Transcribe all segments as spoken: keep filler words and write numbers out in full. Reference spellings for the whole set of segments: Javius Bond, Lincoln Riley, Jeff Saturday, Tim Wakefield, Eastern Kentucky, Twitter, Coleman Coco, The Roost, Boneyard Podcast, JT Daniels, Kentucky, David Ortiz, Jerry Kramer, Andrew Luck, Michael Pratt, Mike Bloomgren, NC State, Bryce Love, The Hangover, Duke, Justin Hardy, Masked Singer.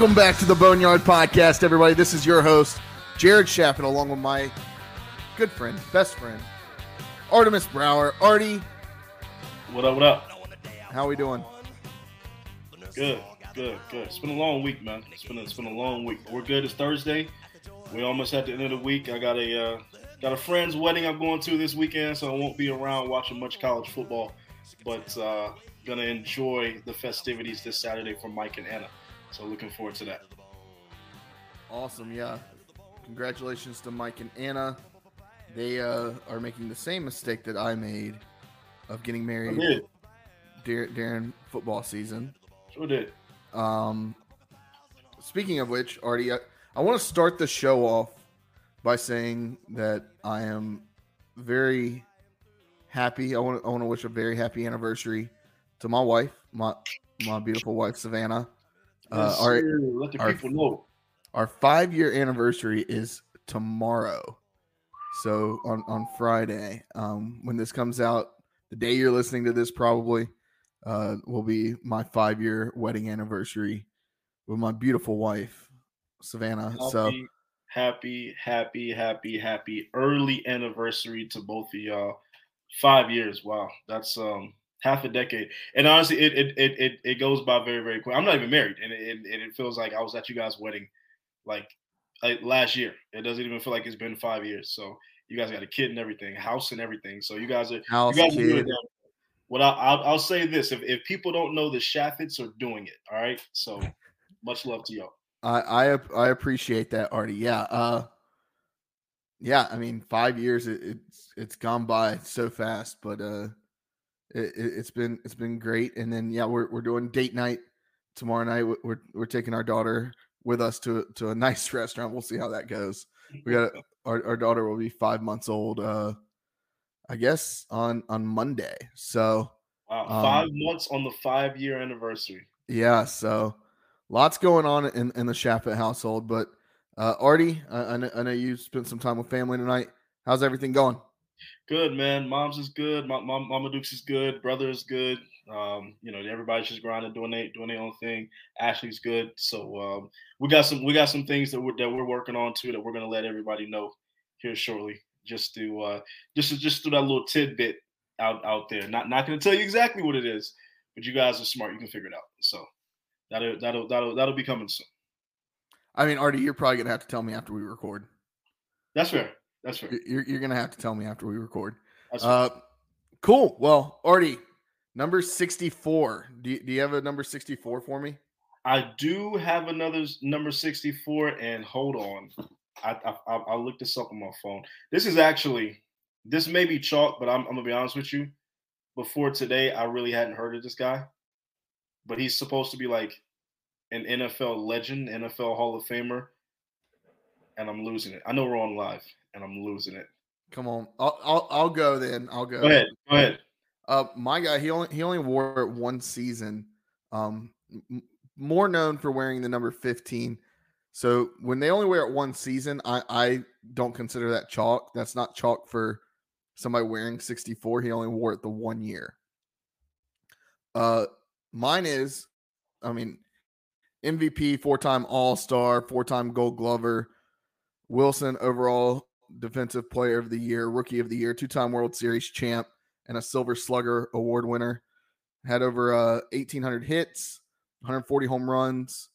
Welcome back to the Boneyard Podcast, everybody. This is your host, Jared Shafit, along with my good friend, best friend, Artemis Brower. Artie. What up, what up? How we doing? Good, good, good. It's been a long week, man. It's been a, it's been a long week. We're good. It's Thursday. We're almost at the end of the week. I got a uh, got a friend's wedding I'm going to this weekend, so I won't be around watching much college football. But uh, gonna enjoy the festivities this Saturday for Mike and Anna. So looking forward to that. Awesome, yeah. Congratulations to Mike and Anna. They uh, are making the same mistake that I made of getting married dur- during football season. Sure did. Um, speaking of which, Artie, I, I want to start the show off by saying that I am very happy. I want to, I want to wish a very happy anniversary to my wife, my my beautiful wife, Savannah. Uh, yes, our, Let the our, people know. Our five-year anniversary is tomorrow. So on, on Friday, um, when this comes out, the day you're listening to this probably uh, will be my five-year wedding anniversary with my beautiful wife, Savannah. Happy, so happy, happy, happy, happy early anniversary to both of y'all. Five years. Wow. That's um, half a decade. And honestly, it it it it goes by very, very quick. I'm not even married, and it, and it feels like I was at you guys' wedding like – like last year. It doesn't even feel like it's been five years. So you guys got a kid and everything, house and everything. So you guys are, house, you guys are doing that. Well, I'll, I'll say this. If, if people don't know, the Shafits are doing it. All right. So much love to y'all. I, I, I appreciate that, Artie. Yeah. Uh, yeah. I mean, five years, it, it's, it's gone by so fast, but uh, it, it's been, it's been great. And then, yeah, we're, we're doing date night tomorrow night. We're, we're taking our daughter with us to to a nice restaurant. We'll see how that goes. We got our, our daughter will be five months old, uh, I guess on, on Monday. So wow, five um, months on the five year anniversary. Yeah, so lots going on in, in the Shafit household. But uh, Artie, I, I, know, I know you spent some time with family tonight. How's everything going? Good, man. Mom's is good. My mom, Mama Dukes is good. Brother is good. Um, you know, everybody's just grinding, doing their doing their own thing. Ashley's good. So um, we got some we got some things that we're that we're working on too that we're gonna let everybody know here shortly. Just to uh, just to, just throw that little tidbit out out there. Not not gonna tell you exactly what it is, but you guys are smart. You can figure it out. So that'll that'll that'll that'll be coming soon. I mean, Artie, you're probably gonna have to tell me after we record. That's fair. That's fair. You're you're gonna have to tell me after we record. That's fair. Uh, cool. Well, Artie. Number sixty-four. Do you, do you have a number sixty-four for me? I do have another number sixty-four, and hold on. I I, I looked this up on my phone. This is actually, this may be chalk, but I'm, I'm going to be honest with you. Before today, I really hadn't heard of this guy. But he's supposed to be like an N F L legend, N F L Hall of Famer, and I'm losing it. I know we're on live, and I'm losing it. Come on. I'll I'll, I'll go then. I'll go. Go ahead. Go ahead. Uh, my guy, he only he only wore it one season. Um, m- more known for wearing the number fifteen. So when they only wear it one season, I, I don't consider that chalk. That's not chalk for somebody wearing sixty-four. He only wore it the one year. Uh, mine is, I mean, M V P, four-time All-Star, four-time Gold Glover, Wilson overall Defensive Player of the Year, Rookie of the Year, two-time World Series champ, and a Silver Slugger Award winner. Had over uh, eighteen hundred hits, one hundred forty home runs,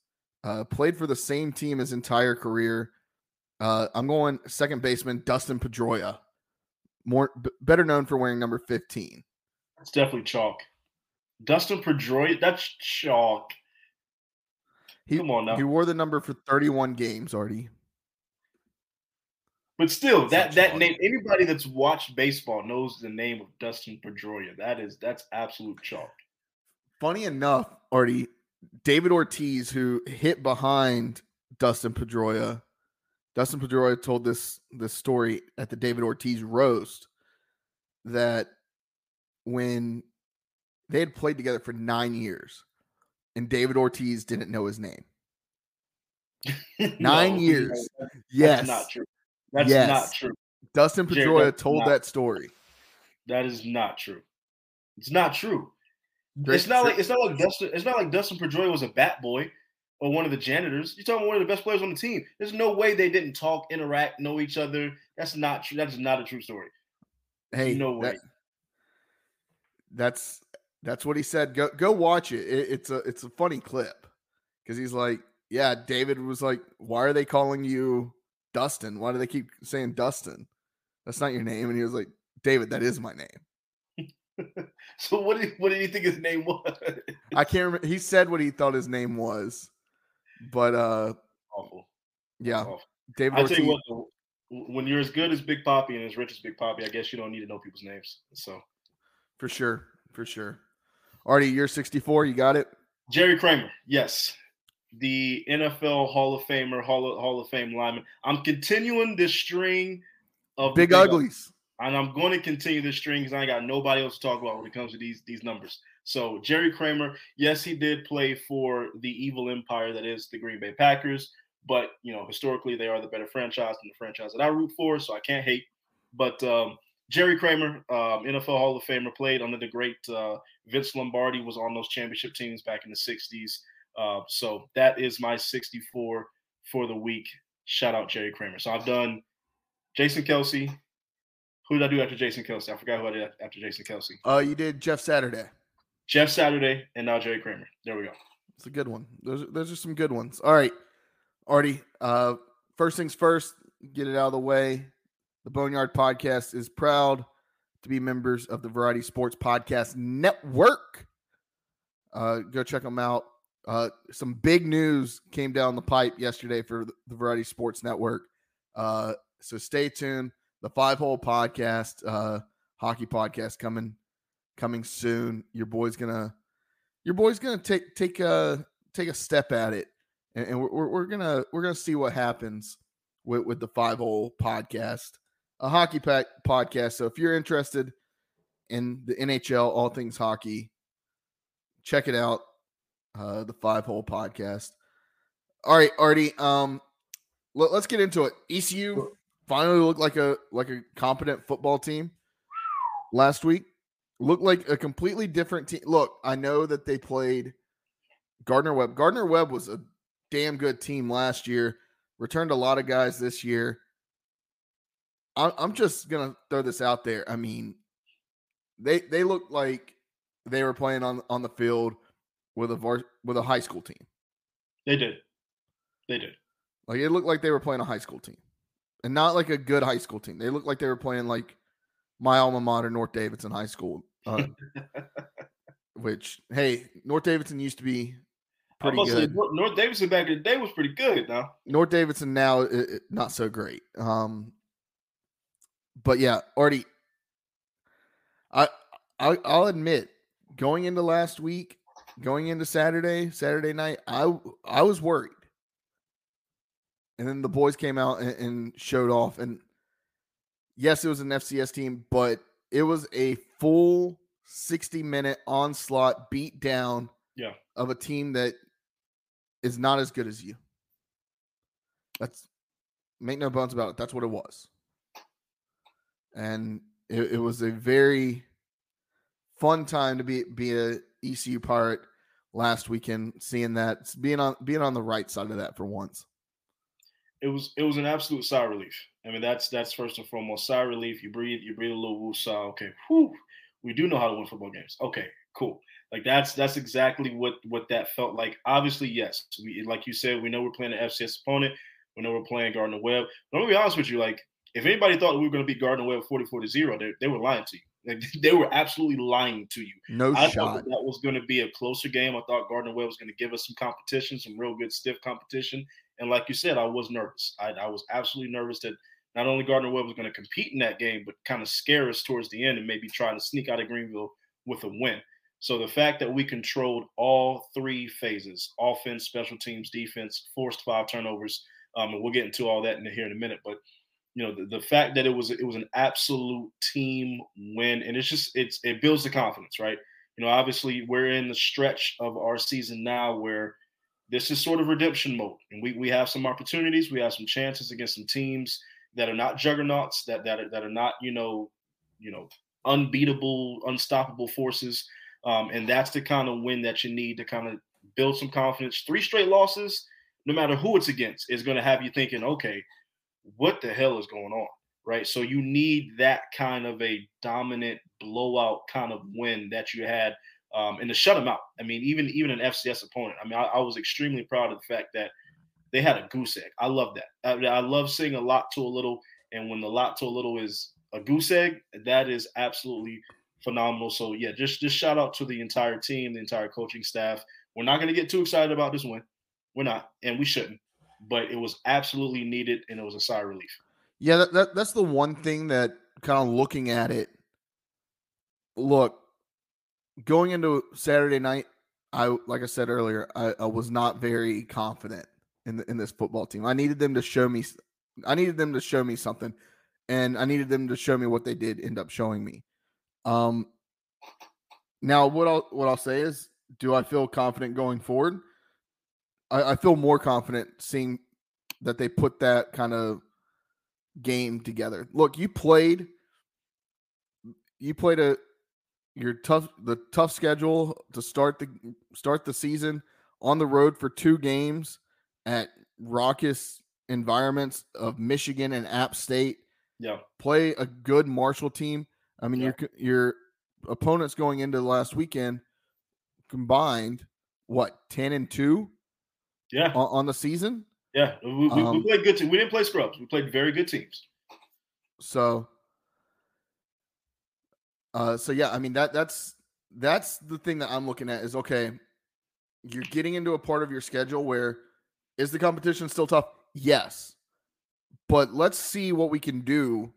uh, played for the same team his entire career. Uh, I'm going second baseman, Dustin Pedroia, more b- better known for wearing number fifteen. That's definitely chalk. Dustin Pedroia, that's chalk. He, Come on now. He wore the number for thirty-one games already. But still, that, that name, anybody that's watched baseball knows the name of Dustin Pedroia. That is, that's absolute chalk. Funny enough, Artie, David Ortiz, who hit behind Dustin Pedroia, Dustin Pedroia told this, this story at the David Ortiz roast that when they had played together for nine years and David Ortiz didn't know his name. Nine no, years. That's, yes. That's not true. That's yes. not true. Dustin Pedroia Jared, told not, that story. That is not true. It's not true. Great it's not trip. like it's not like Dustin. It's not like Dustin Pedroia was a bat boy. or one of the janitors. You're talking about one of the best players on the team. There's no way they didn't talk, interact, know each other. That's not true. That is not a true story. Hey, no way. That, that's that's what he said. Go go watch it. it it's a it's a funny clip because he's like, yeah, David was like, why are they calling you Dustin? Why do they keep saying Dustin? That's not your name. And he was like, David, that is my name. So what did he, what did he think his name was? I can't remember. He said what he thought his name was, but uh, awful. Yeah, awful. David. I'll tell you what, when you're as good as Big Papi and as rich as Big Papi, I guess you don't need to know people's names. So for sure, for sure. Artie, you're sixty-four. You got it. Jerry Kramer. Yes. The N F L Hall of Famer, Hall of, Hall of Fame lineman. I'm continuing this string of big, big uglies. And I'm going to continue this string because I ain't got nobody else to talk about when it comes to these these numbers. So Jerry Kramer, yes, he did play for the evil empire that is the Green Bay Packers. But, you know, historically they are the better franchise than the franchise that I root for, so I can't hate. But um, Jerry Kramer, um, N F L Hall of Famer, played under the great uh, Vince Lombardi, was on those championship teams back in the sixties. Uh, so that is my sixty-four for the week. Shout out Jerry Kramer. So I've done Jason Kelsey. Who did I do after Jason Kelsey? I forgot who I did after Jason Kelsey. Uh, you did Jeff Saturday. Jeff Saturday, and now Jerry Kramer. There we go. It's a good one. Those are, those are some good ones. All right, Artie, uh, first things first, get it out of the way. The Boneyard Podcast is proud to be members of the Variety Sports Podcast Network. Uh, go check them out. Uh, some big news came down the pipe yesterday for the Variety Sports Network. Uh, so stay tuned. The Five Hole Podcast, uh, hockey podcast coming, coming soon. Your boy's gonna, your boy's gonna take take a take a step at it, and, and we're we're gonna we're gonna see what happens with, with the Five Hole Podcast, a hockey pack podcast. So if you're interested in the N H L, all things hockey, check it out. Uh, the Five Hole Podcast. All right, Artie. Um, let, let's get into it. E C U finally looked like a like a competent football team last week. Looked like a completely different team. Look, I know that they played Gardner Webb. Gardner Webb was a damn good team last year. Returned a lot of guys this year. I, I'm just gonna throw this out there. I mean, they they looked like they were playing on on the field with a var- with a high school team. They did. They did. Like it looked like they were playing a high school team. And not like a good high school team. They looked like they were playing like my alma mater, North Davidson High School. Uh, which, hey, North Davidson used to be pretty good. Say, North Davidson back in the day was pretty good. Now North Davidson now it, it, not so great. Um, but yeah, Artie, I, I I'll admit, going into last week, going into Saturday, Saturday night, I I was worried. And then the boys came out and, and showed off. And yes, it was an F C S team, but it was a full sixty-minute onslaught beatdown yeah. of a team that is not as good as you. That's make no bones about it. That's what it was. And it, it was a very fun time to be be a E C U Pirate last weekend. Seeing that, being on being on the right side of that for once. It was it was an absolute sigh of relief. I mean, that's that's first and foremost, sigh of relief. You breathe, you breathe a little woo sigh. Okay, whew, we do know how to win football games. Okay, cool. Like that's that's exactly what what that felt like. Obviously, yes. We like you said, we know we're playing an F C S opponent. We know we're playing Gardner Webb. But I'm gonna be honest with you, like if anybody thought that we were gonna beat Gardner Webb forty-four to zero, they they were lying to you. Like they were absolutely lying to you. No I shot. I thought that, that was gonna be a closer game. I thought Gardner Webb was gonna give us some competition, some real good stiff competition. And like you said, I was nervous. I, I was absolutely nervous that not only Gardner Webb was going to compete in that game, but kind of scare us towards the end and maybe try to sneak out of Greenville with a win. So the fact that we controlled all three phases, offense, special teams, defense, forced five turnovers, um, and we'll get into all that in here in a minute. But, you know, the, the fact that it was it was an absolute team win, and it's just it's it builds the confidence, right? You know, obviously we're in the stretch of our season now where – this is sort of redemption mode, and we we have some opportunities. We have some chances against some teams that are not juggernauts, that that are, that are not you know, you know, unbeatable, unstoppable forces. Um, and that's the kind of win that you need to kind of build some confidence. Three straight losses, no matter who it's against, is going to have you thinking, okay, what the hell is going on, right? So you need that kind of a dominant blowout kind of win that you had, um, and to shut them out. I mean, even even an F C S opponent. I mean, I, I was extremely proud of the fact that they had a goose egg. I love that. I, I love seeing a lot to a little, and when the lot to a little is a goose egg, that is absolutely phenomenal. So, yeah, just, just shout out to the entire team, the entire coaching staff. We're not going to get too excited about this win. We're not, and we shouldn't. But it was absolutely needed, and it was a sigh of relief. Yeah, that, that that's the one thing that kind of looking at it, look, going into Saturday night, I like I said earlier, I, I was not very confident in the, in this football team. I needed them to show me I needed them to show me something, and I needed them to show me what they did end up showing me. Um, now, what I'll, what I'll say is, do I feel confident going forward? I, I feel more confident seeing that they put that kind of game together. Look, you played, you played a your tough the tough schedule to start the start the season on the road for two games at raucous environments of Michigan and App State. Yeah, play a good Marshall team. I mean, yeah. your your opponents going into last weekend combined what ten and two. Yeah, on the season. Yeah, we, we, um, we played good teams. We didn't play scrubs. We played very good teams. So, uh, so yeah, I mean that that's that's the thing that I'm looking at is, okay, you're getting into a part of your schedule where is the competition still tough? Yes, but let's see what we can do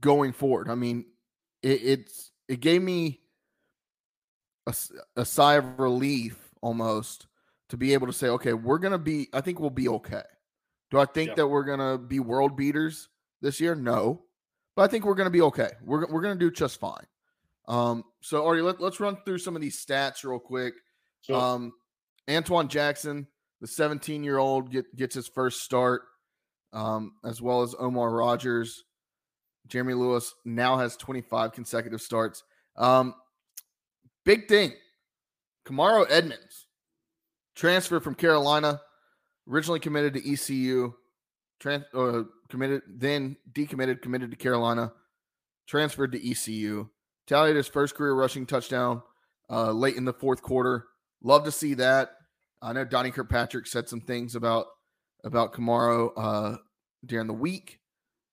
going forward. I mean, it, it's it gave me a, a sigh of relief almost. To be able to say, okay, we're going to be, I think we'll be okay. Do I think yeah. that we're going to be world beaters this year? No. But I think we're going to be okay. We're we're going to do just fine. Um, so, Artie, let, let's run through some of these stats real quick. Sure. Um, Antoine Jackson, the seventeen-year-old, get, gets his first start, um, as well as Omar Rogers. Jeremy Lewis now has twenty-five consecutive starts. Um, big thing, Kamaru Edmonds. Transfer from Carolina, originally committed to E C U, trans, uh, committed, then decommitted, committed to Carolina, transferred to E C U, tallied his first career rushing touchdown uh, late in the fourth quarter. Love to see that. I know Donnie Kirkpatrick said some things about about Kamaru uh, during the week,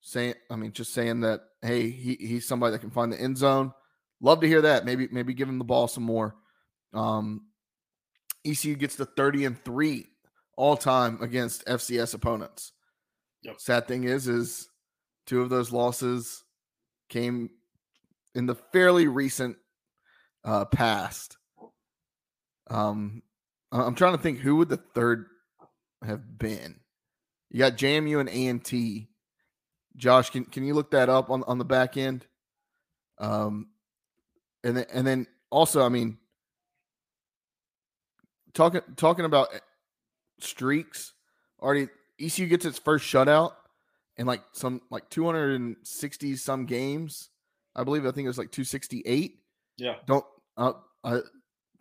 saying, I mean, just saying that, hey, he, he's somebody that can find the end zone. Love to hear that. Maybe maybe give him the ball some more. Um, E C U gets to thirty and three all time against F C S opponents. Yep. Sad thing is, is two of those losses came in the fairly recent uh, past. Um, I'm trying to think who would the third have been. You got J M U and A and T. Josh, can can you look that up on, on the back end? Um, and then, and then also, I mean. Talking talking about streaks, already E C U gets its first shutout in like some like two hundred sixty some games, I believe. I think it was like two sixty-eight. Yeah. Don't uh, I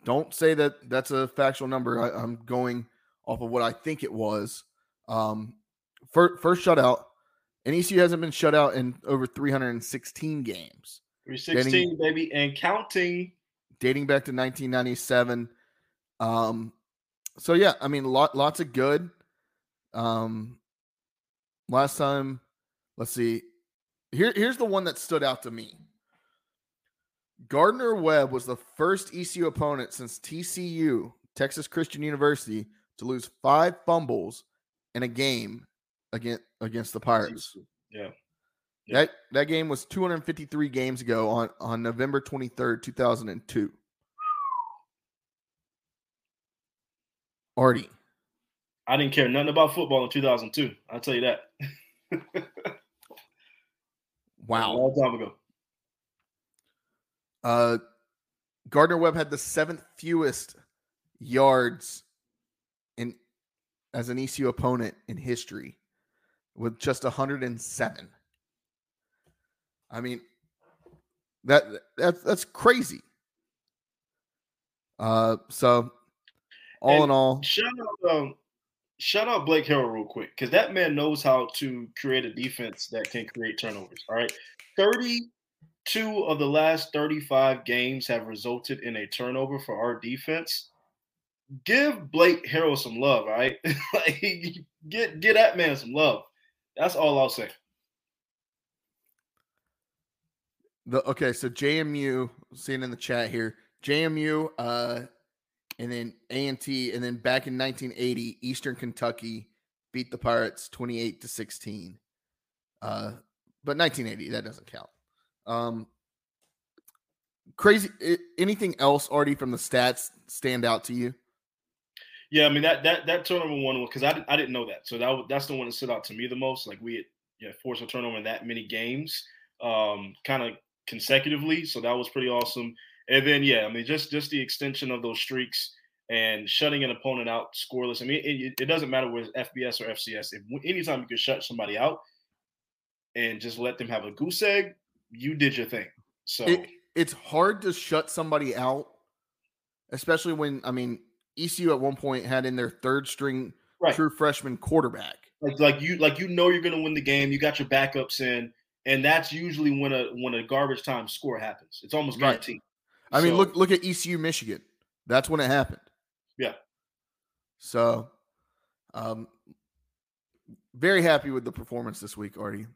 don't say that that's a factual number. I, I'm going off of what I think it was. Um, first, first shutout, and E C U hasn't been shut out in over three hundred sixteen games. three sixteen, dating, baby, and counting. Dating back to nineteen ninety-seven. Um, so yeah, I mean, lot, lots of good, um, last time, let's see here. Here's the one that stood out to me. Gardner Webb was the first E C U opponent since T C U, Texas Christian University, to lose five fumbles in a game against, against the Pirates. Yeah. yeah. That, that game was two hundred fifty-three games ago on, on November twenty-third, two thousand two. Artie. I didn't care nothing about football in two thousand two. I'll tell you that. Wow. A long time ago. Uh, Gardner Webb had the seventh fewest yards in as an E C U opponent in history with just one hundred seven. I mean, that, that that's crazy. Uh, so... all and in all, shout out, um, shout out Blake Harrell real quick, because that man knows how to create a defense that can create turnovers. All right, thirty-two of the last thirty-five games have resulted in a turnover for our defense. Give Blake Harrell some love, all right? Like, get get that man some love. That's all I'll say. The okay, so J M U, seeing in the chat here, J M U, uh, and then A and T, and then back in nineteen eighty, Eastern Kentucky beat the Pirates twenty-eight to sixteen. Uh, but nineteen eighty, that doesn't count. Um, crazy. It, anything else already from the stats stand out to you? Yeah, I mean that that that turnover one, because I I didn't know that, so that that's the one that stood out to me the most. Like we had, you know, forced a turnover in that many games, um, kind of consecutively. So that was pretty awesome. And then yeah, I mean just just the extension of those streaks and shutting an opponent out scoreless. I mean it, it doesn't matter whether it's F B S or F C S. If anytime you can shut somebody out and just let them have a goose egg, you did your thing. So it, it's hard to shut somebody out, especially when I mean. E C U at one point had in their third string right. true freshman quarterback. Like, like you, like you know, you're going to win the game. You got your backups in, and that's usually when a when a garbage time score happens. It's almost guaranteed. Right. I so, mean, look look at E C U Michigan. That's when it happened. Yeah. So, um, very happy with the performance this week, Artie.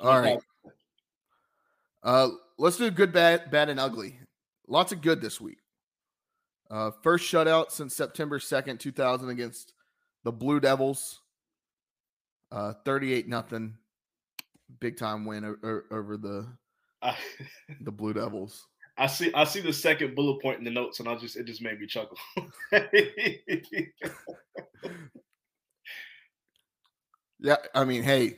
All okay. right. Uh, let's do good, bad, bad, and ugly. Lots of good this week. Uh, first shutout since September second, two thousand against the Blue Devils. Uh, thirty-eight nothing. Big time win o- o- over the I, the Blue Devils. I see I see the second bullet point in the notes and I just it just made me chuckle. Yeah, I mean, hey,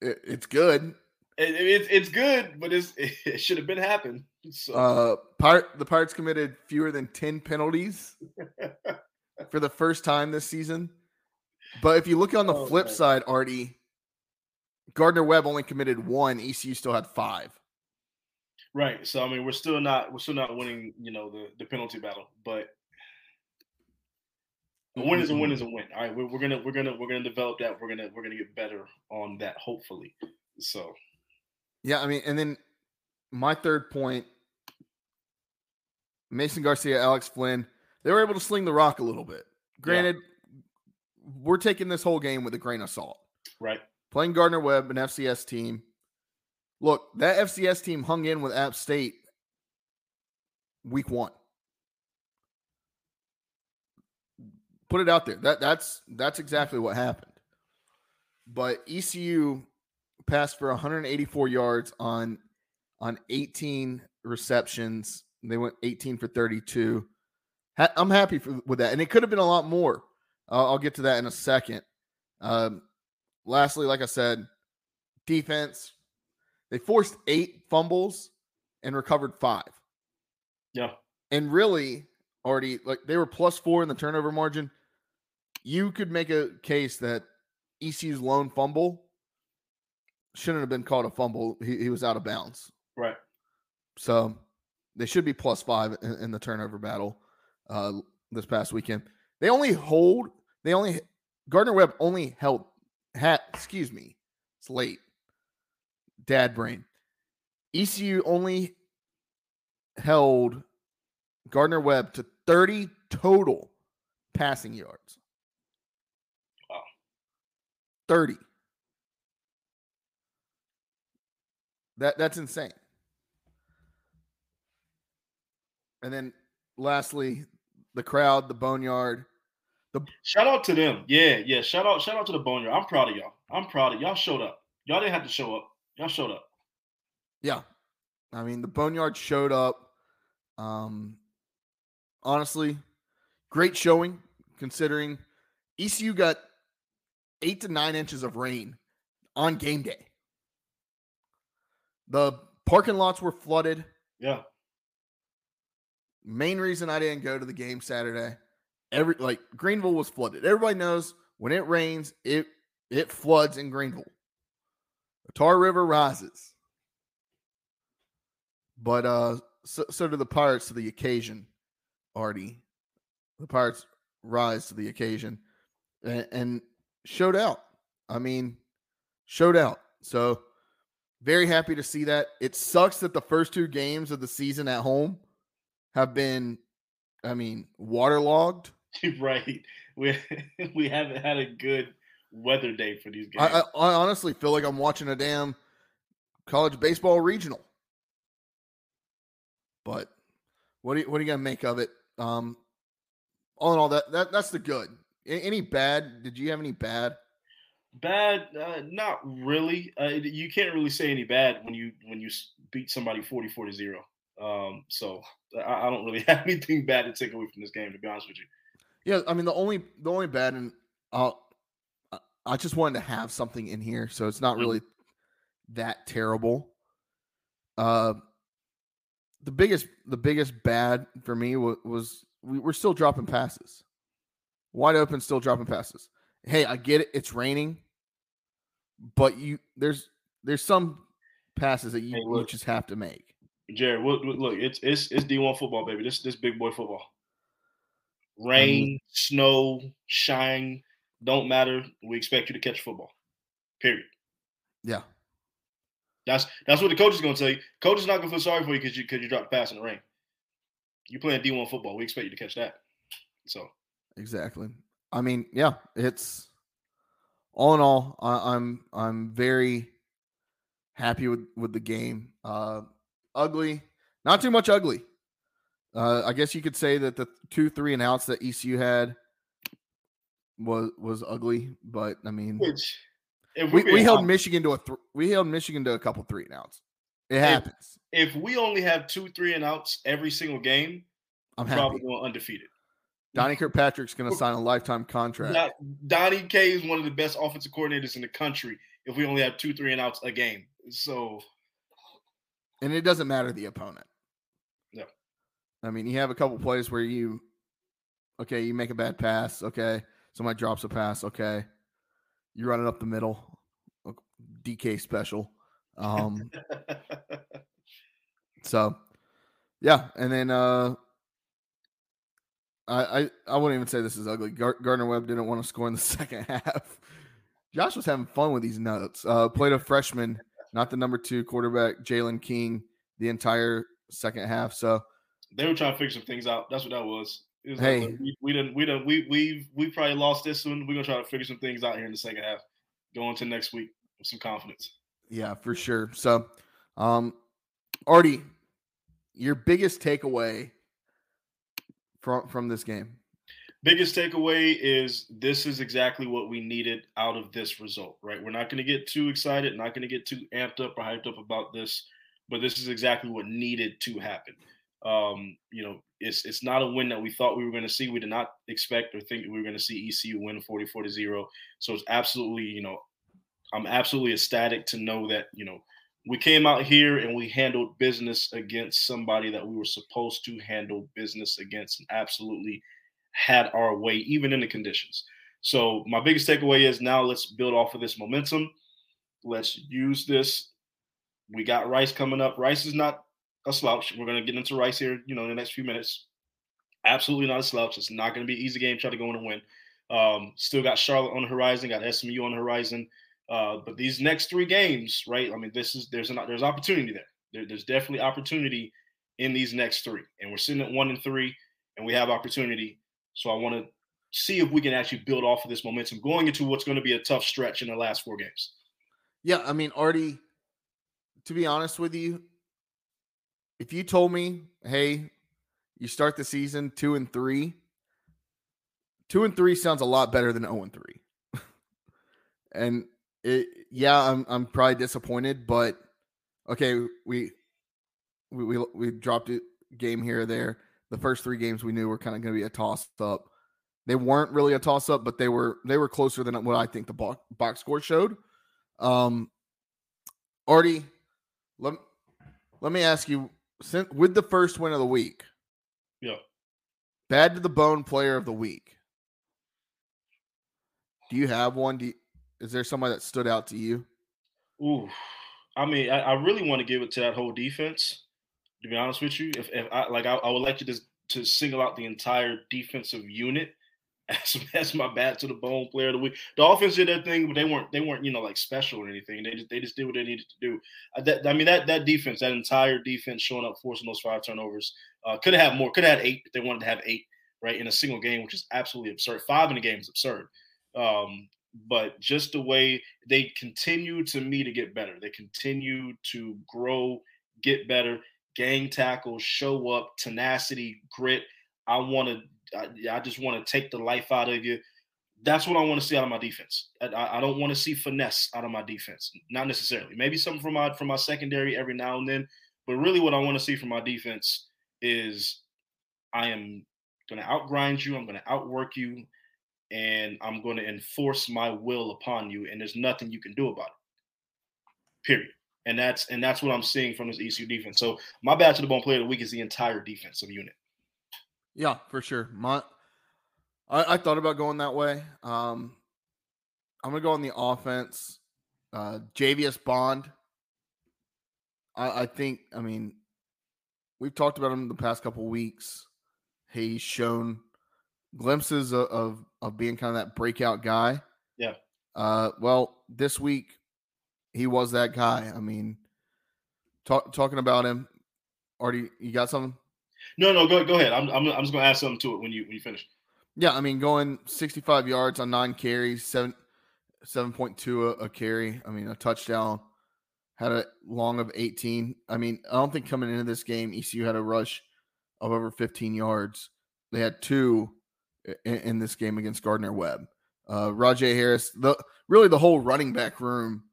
it, it's good. It, it, it's good, but it's, it should have been happened. So. Uh, Pir- the Pirates committed fewer than ten penalties for the first time this season. But if you look on the oh, flip man. side, Artie, Gardner Webb only committed one. E C U still had five. Right. So I mean, we're still not we're still not winning. You know, the, the penalty battle, but a win is a win is a win. All right, we're, we're gonna we're gonna we're gonna develop that. We're gonna we're gonna get better on that, hopefully. So. Yeah, I mean, and then my third point, Mason Garcia, Alex Flynn, they were able to sling the rock a little bit. Granted, yeah. we're taking this whole game with a grain of salt. Right. Playing Gardner Webb, an F C S team. Look, that F C S team hung in with App State week one. Put it out there. That that's that's exactly what happened. But E C U passed for one hundred eighty-four yards on on eighteen receptions. They went eighteen for thirty-two. Ha- I'm happy for, with that. And it could have been a lot more. Uh, I'll get to that in a second. Um, lastly, like I said, defense. They forced eight fumbles and recovered five. Yeah. And really, already, like they were plus four in the turnover margin. You could make a case that E C U's lone fumble shouldn't have been called a fumble. He, he was out of bounds. Right. So they should be plus five in, in the turnover battle uh, this past weekend. They only hold, they only, Gardner Webb only held, had, excuse me, it's late. Dad brain. E C U only held Gardner Webb to thirty total passing yards. Wow. thirty. That that's insane. And then lastly, the crowd, the Boneyard. The shout out to them. Yeah, yeah. Shout out, shout out to the Boneyard. I'm proud of y'all. I'm proud of y'all. Showed up. Y'all didn't have to show up. Y'all showed up. Yeah. I mean, the Boneyard showed up. Um, honestly, great showing considering E C U got eight to nine inches of rain on game day. The parking lots were flooded. Yeah. Main reason I didn't go to the game Saturday, every like Greenville was flooded. Everybody knows when it rains, it it floods in Greenville. The Tar River rises. But uh, so, so do the Pirates to the occasion, Artie. the Pirates rise to the occasion and, and showed out. I mean, showed out. So very happy to see that. It sucks that the first two games of the season at home have been, I mean, waterlogged. Right. We we haven't had a good weather day for these games. I, I honestly feel like I'm watching a damn college baseball regional. But what are you, what are you going to make of it? Um, all in all, that, that that's the good. Any bad? Did you have any bad? Bad? Uh, not really. Uh, you can't really say any bad when you when you beat somebody forty-four to zero. Um, so I, I don't really have anything bad to take away from this game, to be honest with you. Yeah, I mean, the only the only bad, and I'll, I just wanted to have something in here, so it's not really that terrible. Uh, the biggest the biggest bad for me was, was we were still dropping passes. Wide open, still dropping passes. Hey, I get it. It's raining, but you there's there's some passes that you, hey, look, you just have to make. Jared, look, look, it's it's it's D one football, baby. This this big boy football. Rain, I mean, snow, shine, don't matter. We expect you to catch football. Period. Yeah. That's that's what the coach is going to tell you. Coach is not going to feel sorry for you because you because you dropped the pass in the rain. You're playing D one football. We expect you to catch that. So. Exactly. I mean, yeah, it's all in all, I, I'm I'm very happy with, with the game. Uh, ugly, not too much ugly. Uh, I guess you could say that the two, three and outs that E C U had was was ugly, but I mean, Which, if we, we, we held honest, Michigan to a th- we held Michigan to a couple three and outs. It happens. If, if we only have two three and outs every single game, I'm we're happy. Probably going undefeated. Donnie Kirkpatrick's going to sign a lifetime contract. Now, Donnie K is one of the best offensive coordinators in the country. If we only have two three and outs a game, so and it doesn't matter the opponent. No. I mean, you have a couple plays where you, okay, you make a bad pass. Okay, somebody drops a pass. Okay, you run it up the middle. D K special. Um, so, yeah, and then uh, I, I I wouldn't even say this is ugly. Gar- Gardner Webb didn't want to score in the second half. Josh was having fun with these notes. Uh, played a freshman, not the number two quarterback, Jalen King, the entire second half. So. They were trying to figure some things out. That's what that was. It was hey, like, we, we didn't, we didn't, we we we probably lost this one. We're gonna try to figure some things out here in the second half, going to next week with some confidence. Yeah, for sure. So, um, Artie, your biggest takeaway from from this game? Biggest takeaway is this is exactly what we needed out of this result. Right? We're not gonna get too excited, not gonna get too amped up or hyped up about this, but this is exactly what needed to happen. Um, you know, it's it's not a win that we thought we were going to see. We did not expect or think that we were going to see E C U win forty-four to zero. So it's absolutely, you know, I'm absolutely ecstatic to know that, you know, we came out here and we handled business against somebody that we were supposed to handle business against and absolutely had our way, even in the conditions. So my biggest takeaway is now let's build off of this momentum. Let's use this. We got Rice coming up. Rice is not a slouch. We're going to get into Rice here, you know, in the next few minutes. Absolutely not a slouch. It's not going to be an easy game. Try to go in and win. Um, still got Charlotte on the horizon, got S M U on the horizon. Uh, but these next three games, right? I mean, this is there's an there's opportunity there. there. There's definitely opportunity in these next three. And we're sitting at one and three, and we have opportunity. So I want to see if we can actually build off of this momentum going into what's going to be a tough stretch in the last four games. Yeah, I mean, Artie, to be honest with you, if you told me, hey, you start the season two and three, two and three sounds a lot better than zero and three. And it, yeah, I'm I'm probably disappointed, but okay, we we we, we dropped a game here or there. The first three games we knew were kind of going to be a toss up. They weren't really a toss up, but they were they were closer than what I think the box, box score showed. Um, Artie, let let me ask you. With the first win of the week, yeah, bad to the bone player of the week. Do you have one? Do you, is there somebody that stood out to you? Ooh, I mean, I, I really want to give it to that whole defense. To be honest with you, if, if I like, I, I would like to just to single out the entire defensive unit as, as my bat to the bone player of the week. The offense did their thing, but they weren't they weren't you know like special or anything. They just they just did what they needed to do. I, that, I mean that that defense, that entire defense showing up, forcing those five turnovers. Uh, could have had more. Could have had eight if they wanted to have eight right in a single game, which is absolutely absurd. Five in a game is absurd. Um, but just the way they continue to me to get better. They continue to grow, get better. Gang tackle, show up, tenacity, grit. I want to. I, I just want to take the life out of you. That's what I want to see out of my defense. I, I don't want to see finesse out of my defense, not necessarily. Maybe something from my from my secondary every now and then, but really, what I want to see from my defense is I am going to outgrind you. I'm going to outwork you, and I'm going to enforce my will upon you. And there's nothing you can do about it. Period. And that's and that's what I'm seeing from this E C U defense. So my bad to the bone player of the week is the entire defensive unit. Yeah, for sure. My, I, I thought about going that way. Um, I'm gonna go on the offense. Uh, Javius Bond. I, I think. I mean, we've talked about him the past couple weeks. He's shown glimpses of of, of being kind of that breakout guy. Yeah. Uh, well, this week. He was that guy. I mean, talk, talking about him. Artie, you got something? No, no, go go ahead. I'm I'm, I'm just gonna add something to it when you when you finish. Yeah, I mean, going sixty-five yards on nine carries, seven seven point two a, a carry. I mean, a touchdown. Had a long of eighteen. I mean, I don't think coming into this game, E C U had a rush of over fifteen yards. They had two in, in this game against Gardner Webb. Uh, Rajay Harris, the really the whole running back room.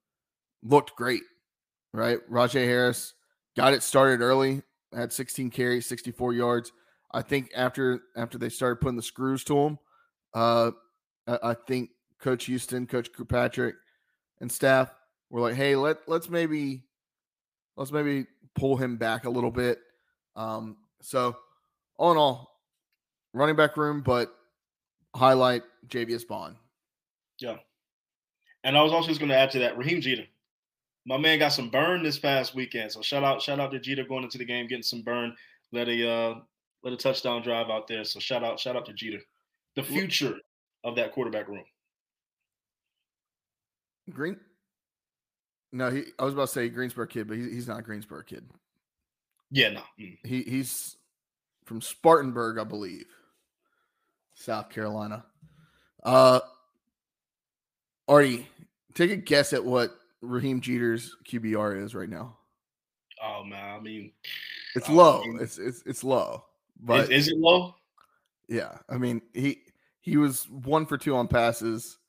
Looked great, right? Rajay Harris got it started early, had sixteen carries, sixty-four yards. I think after after they started putting the screws to him, uh, I, I think Coach Houston, Coach Kirkpatrick, and staff were like, "Hey, let let's maybe let's maybe pull him back a little bit." Um, so, all in all, running back room, but highlight Javius Bond. Yeah, and I was also just going to add to that, Raheem Jeter. My man got some burn this past weekend, so shout out, shout out to Jeter going into the game, getting some burn. Let a uh, let a touchdown drive out there. So shout out, shout out to Jeter, the future of that quarterback room. Green? No, he. I was about to say Greensboro kid, but he, he's not a Greensboro kid. Yeah, no. Mm. He he's from Spartanburg, I believe, South Carolina. Uh, Artie, take a guess at what Raheem Jeter's Q B R is right now. Oh man, I mean, it's low. Mean, it's it's it's low. But is, is it low? Yeah, I mean he he was one for two on passes,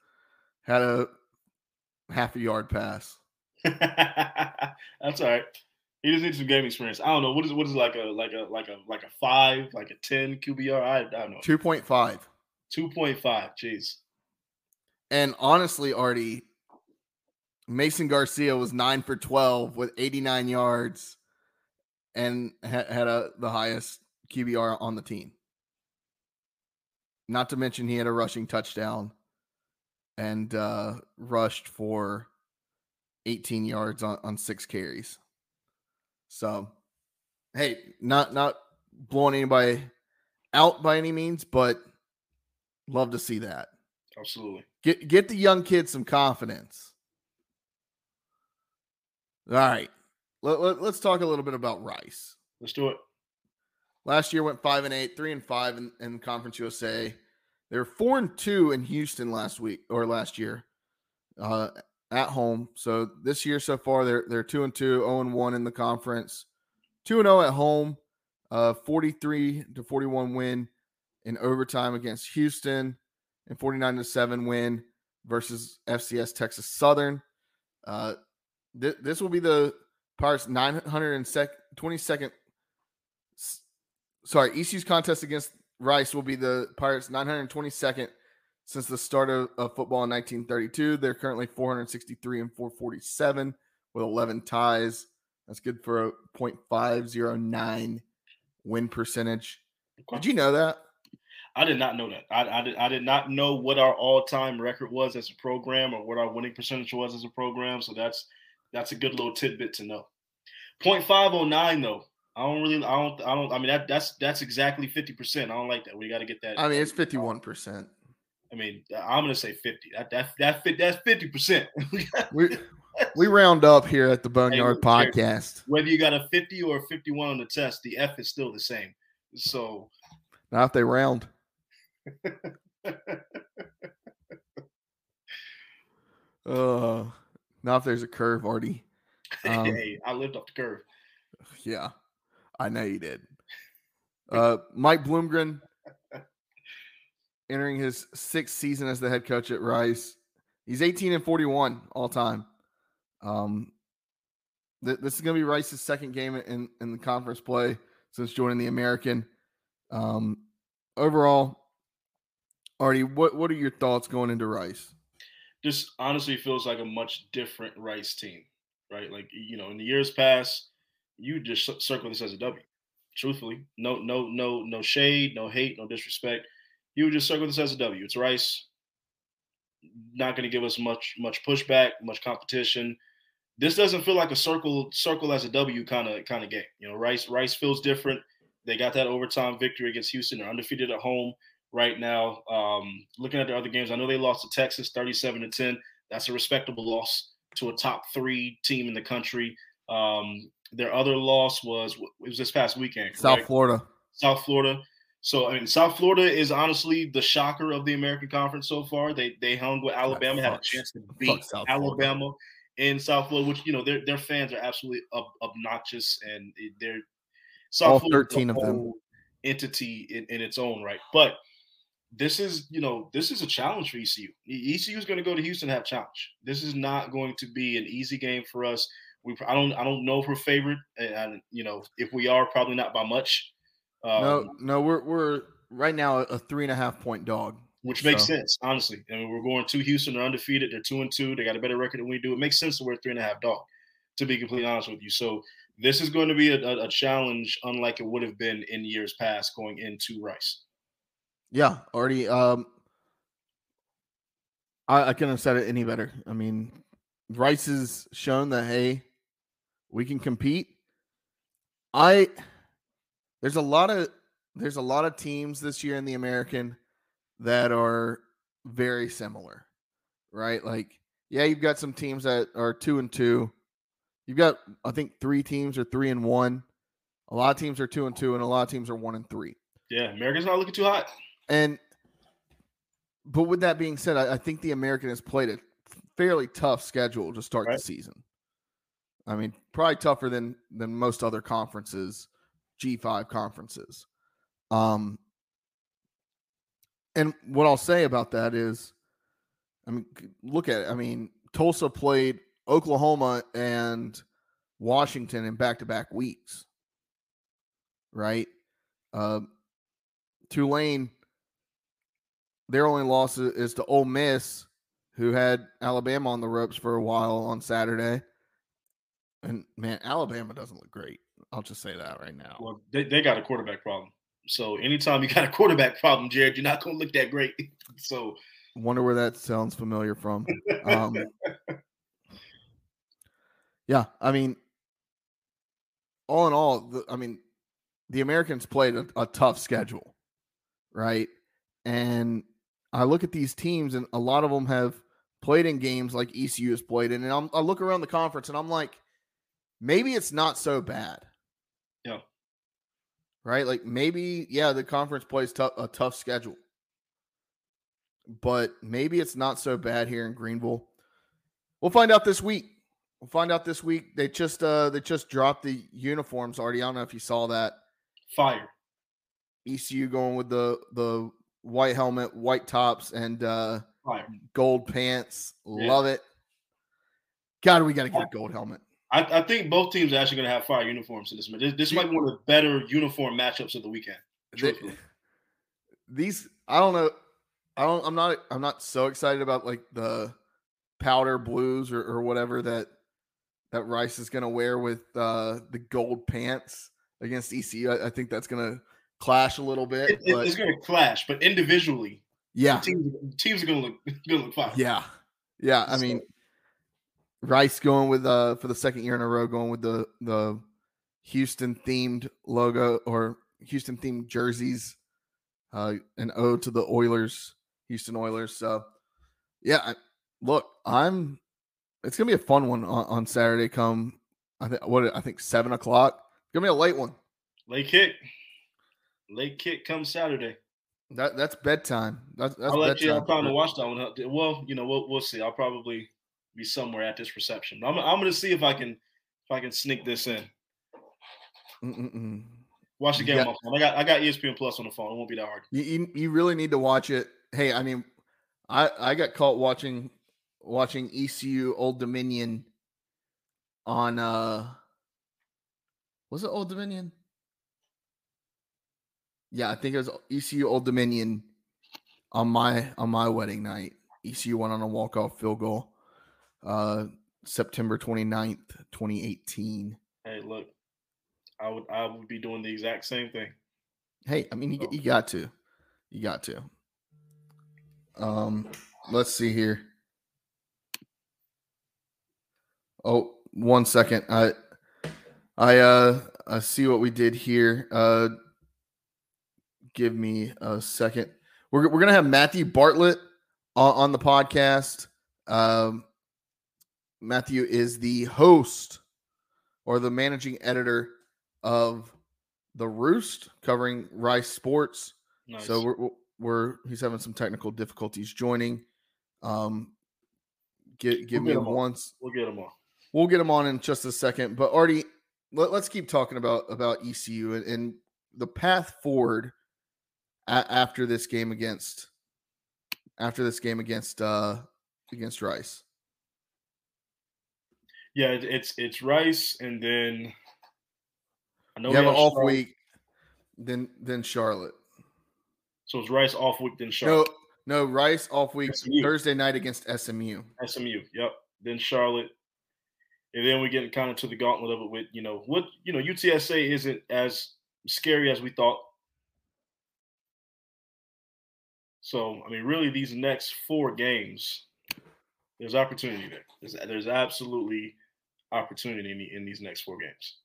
had a half a yard pass. That's all right. He just needs some game experience. I don't know what is what is like a like a like a like a five like a ten Q B R. I, I don't know. Two point five. Two point five. Jeez. And honestly, Artie. Mason Garcia was nine for twelve with eighty-nine yards and ha- had a, the highest Q B R on the team. Not to mention he had a rushing touchdown and uh, rushed for eighteen yards on, on six carries. So, hey, not, not blowing anybody out by any means, but love to see that. Absolutely. Get, get the young kids some confidence. All right, let, let, let's talk a little bit about Rice. Let's do it. Last year went five and eight, three and five in, in Conference U S A. They were four and two in Houston last week or last year uh, at home. So this year so far they're they're two and two, zero and one in the conference, two and zero at home. Uh, forty-three to forty-one win in overtime against Houston, and forty-nine to seven win versus F C S Texas Southern. Uh, This will be the Pirates' nine hundred twenty-second. Sorry, E C U's contest against Rice will be the Pirates' nine hundred twenty-second since the start of, of football in nineteen thirty-two. They're currently four hundred sixty-three and four hundred forty-seven with eleven ties. That's good for a point five oh nine win percentage. Did you know that? I did not know that. I, I, did, I did not know what our all-time record was as a program or what our winning percentage was as a program, so that's – That's a good little tidbit to know. point five oh nine, though. I don't really, I don't, I don't, I mean, that that's, that's exactly fifty percent. I don't like that. We got to get that. I mean, it's fifty-one percent. I mean, I'm going to say fifty. That, that, that, that's fifty percent. we we round up here at the Boneyard hey, Podcast. Whether you got a fifty or a fifty-one on the test, the F is still the same. So. Not if they round. uh, not if there's a curve, Artie. Um, hey, I lived up the curve. Yeah. I know you did. Uh, Mike Bloomgren entering his sixth season as the head coach at Rice. He's eighteen and forty-one all time. Um, th- this is going to be Rice's second game in, in the conference play since joining the American. Um, overall, Artie, what, what are your thoughts going into Rice? This honestly feels like a much different Rice team, right? Like, you know, in the years past, you just circle this as a W. Truthfully, no, no, no, no shade, no hate, no disrespect. You just circle this as a W. It's Rice. Not going to give us much, much pushback, much competition. This doesn't feel like a circle, circle as a W kind of, kind of game. You know, Rice, Rice feels different. They got that overtime victory against Houston. They're undefeated at home right now. Um, looking at their other games, I know they lost to Texas, thirty-seven to ten. That's a respectable loss to a top three team in the country. Um, Their other loss was it was this past weekend. Correct? South Florida. South Florida. So, I mean, South Florida is honestly the shocker of the American Conference so far. They they hung with Alabama, had a chance to beat Alabama in South Florida, which, you know, their their fans are absolutely ob- obnoxious. And they're South Florida, all thirteen of them, entity in, in its own right. But this is, you know, this is a challenge for E C U. E C U is going to go to Houston and have challenge. This is not going to be an easy game for us. We, I don't I don't know if we're favored, and I, you know, if we are, probably not by much. Um, no, no, we're we're right now a three and a half point dog, which so. makes sense, honestly. I mean, we're going to Houston; they're undefeated. They're two and two. They got a better record than we do. It makes sense that we're a three and a half dog, to be completely honest with you. So this is going to be a, a, a challenge, unlike it would have been in years past, going into Rice. Yeah, already. Um, I, I couldn't have said it any better. I mean, Rice has shown that hey. We can compete. I there's a lot of there's a lot of teams this year in the American that are very similar, right? Like, yeah, you've got some teams that are two and two. You've got, I think, three teams are three and one. A lot of teams are two and two, and a lot of teams are one and three. Yeah, America's not looking too hot. And but with that being said, I, I think the American has played a fairly tough schedule to start right. the season. I mean, probably tougher than than most other conferences, G five conferences. Um, and what I'll say about that is, I mean, look at it. I mean, Tulsa played Oklahoma and Washington in back-to-back weeks, right? Uh, Tulane, their only loss is to Ole Miss, who had Alabama on the ropes for a while on Saturday. And, man, Alabama doesn't look great. I'll just say that right now. Well, they, they got a quarterback problem. So, anytime you got a quarterback problem, Jared, you're not going to look that great. So, wonder where that sounds familiar from. Um, yeah, I mean, all in all, the, I mean, the Americans played a, a tough schedule, right? And I look at these teams, and a lot of them have played in games like E C U has played in. And I'm, I look around the conference, and I'm like, maybe it's not so bad. Yeah. Right? Like maybe, yeah, the conference plays t- a tough schedule. But maybe it's not so bad here in Greenville. We'll find out this week. We'll find out this week. They just uh, they just dropped the uniforms already. I don't know if you saw that. Fire. E C U going with the, the white helmet, white tops, and uh, Fire. Gold pants. Yeah. Love it. God, we got to get a gold helmet. I, I think both teams are actually going to have fire uniforms in this match. This, this might be one of the better uniform matchups of the weekend. They, these, I don't know. I don't. I'm not. I'm not so excited about like the powder blues or, or whatever that that Rice is going to wear with uh, the gold pants against E C U. I, I think that's going to clash a little bit. It, but, it's going to clash, but individually, yeah, teams, teams are going to look going to look fire. Yeah, yeah. I so. mean. Rice going with uh for the second year in a row, going with the the Houston-themed logo or Houston-themed jerseys, uh, an ode to the Oilers, Houston Oilers. So, yeah, I, look, I'm. It's gonna be a fun one on, on Saturday. Come, I think what I think seven o'clock. It's gonna be a late one. Late kick. Late kick comes Saturday. That that's bedtime. That's, that's I'll let bedtime. you have time to watch that one. Well, you know, we'll we'll see. I'll probably be somewhere at this reception. I'm I'm gonna see if I can if I can sneak this in. Mm-mm-mm. Watch the game yeah. on my phone. I got I got E S P N Plus on the phone. It won't be that hard. You, you you really need to watch it. Hey, I mean, I I got caught watching watching E C U Old Dominion on uh was it Old Dominion? Yeah, I think it was E C U Old Dominion on my on my wedding night. E C U won on a walk-off field goal uh, September twenty-ninth, twenty eighteen. Hey, look, I would I would be doing the exact same thing. Hey, I mean, you, you got to. You got to. Um, let's see here. Oh, one second. I I uh I see what we did here. Uh Give me a second. We're we're gonna have Matthew Bartlett on, on the podcast. Um, Matthew is the host or the managing editor of The Roost, covering Rice sports. Nice. So we're we're he's having some technical difficulties joining. Um, give give we'll me him once. On. We'll get him on. We'll get him on in just a second. But Artie, let, let's keep talking about about E C U and, and the path forward. After this game against, after this game against, uh, against Rice. Yeah, it, it's it's Rice, and then I know you have an off Charlotte. week, then then Charlotte. So it's Rice off week, then Charlotte. No, no Rice off week S M U. Thursday night against S M U. S M U, yep. Then Charlotte, and then we get kind of to the gauntlet of it with you know what you know U T S A isn't as scary as we thought. So, I mean, really, these next four games, there's opportunity there. There's, there's absolutely opportunity in, the, in these next four games.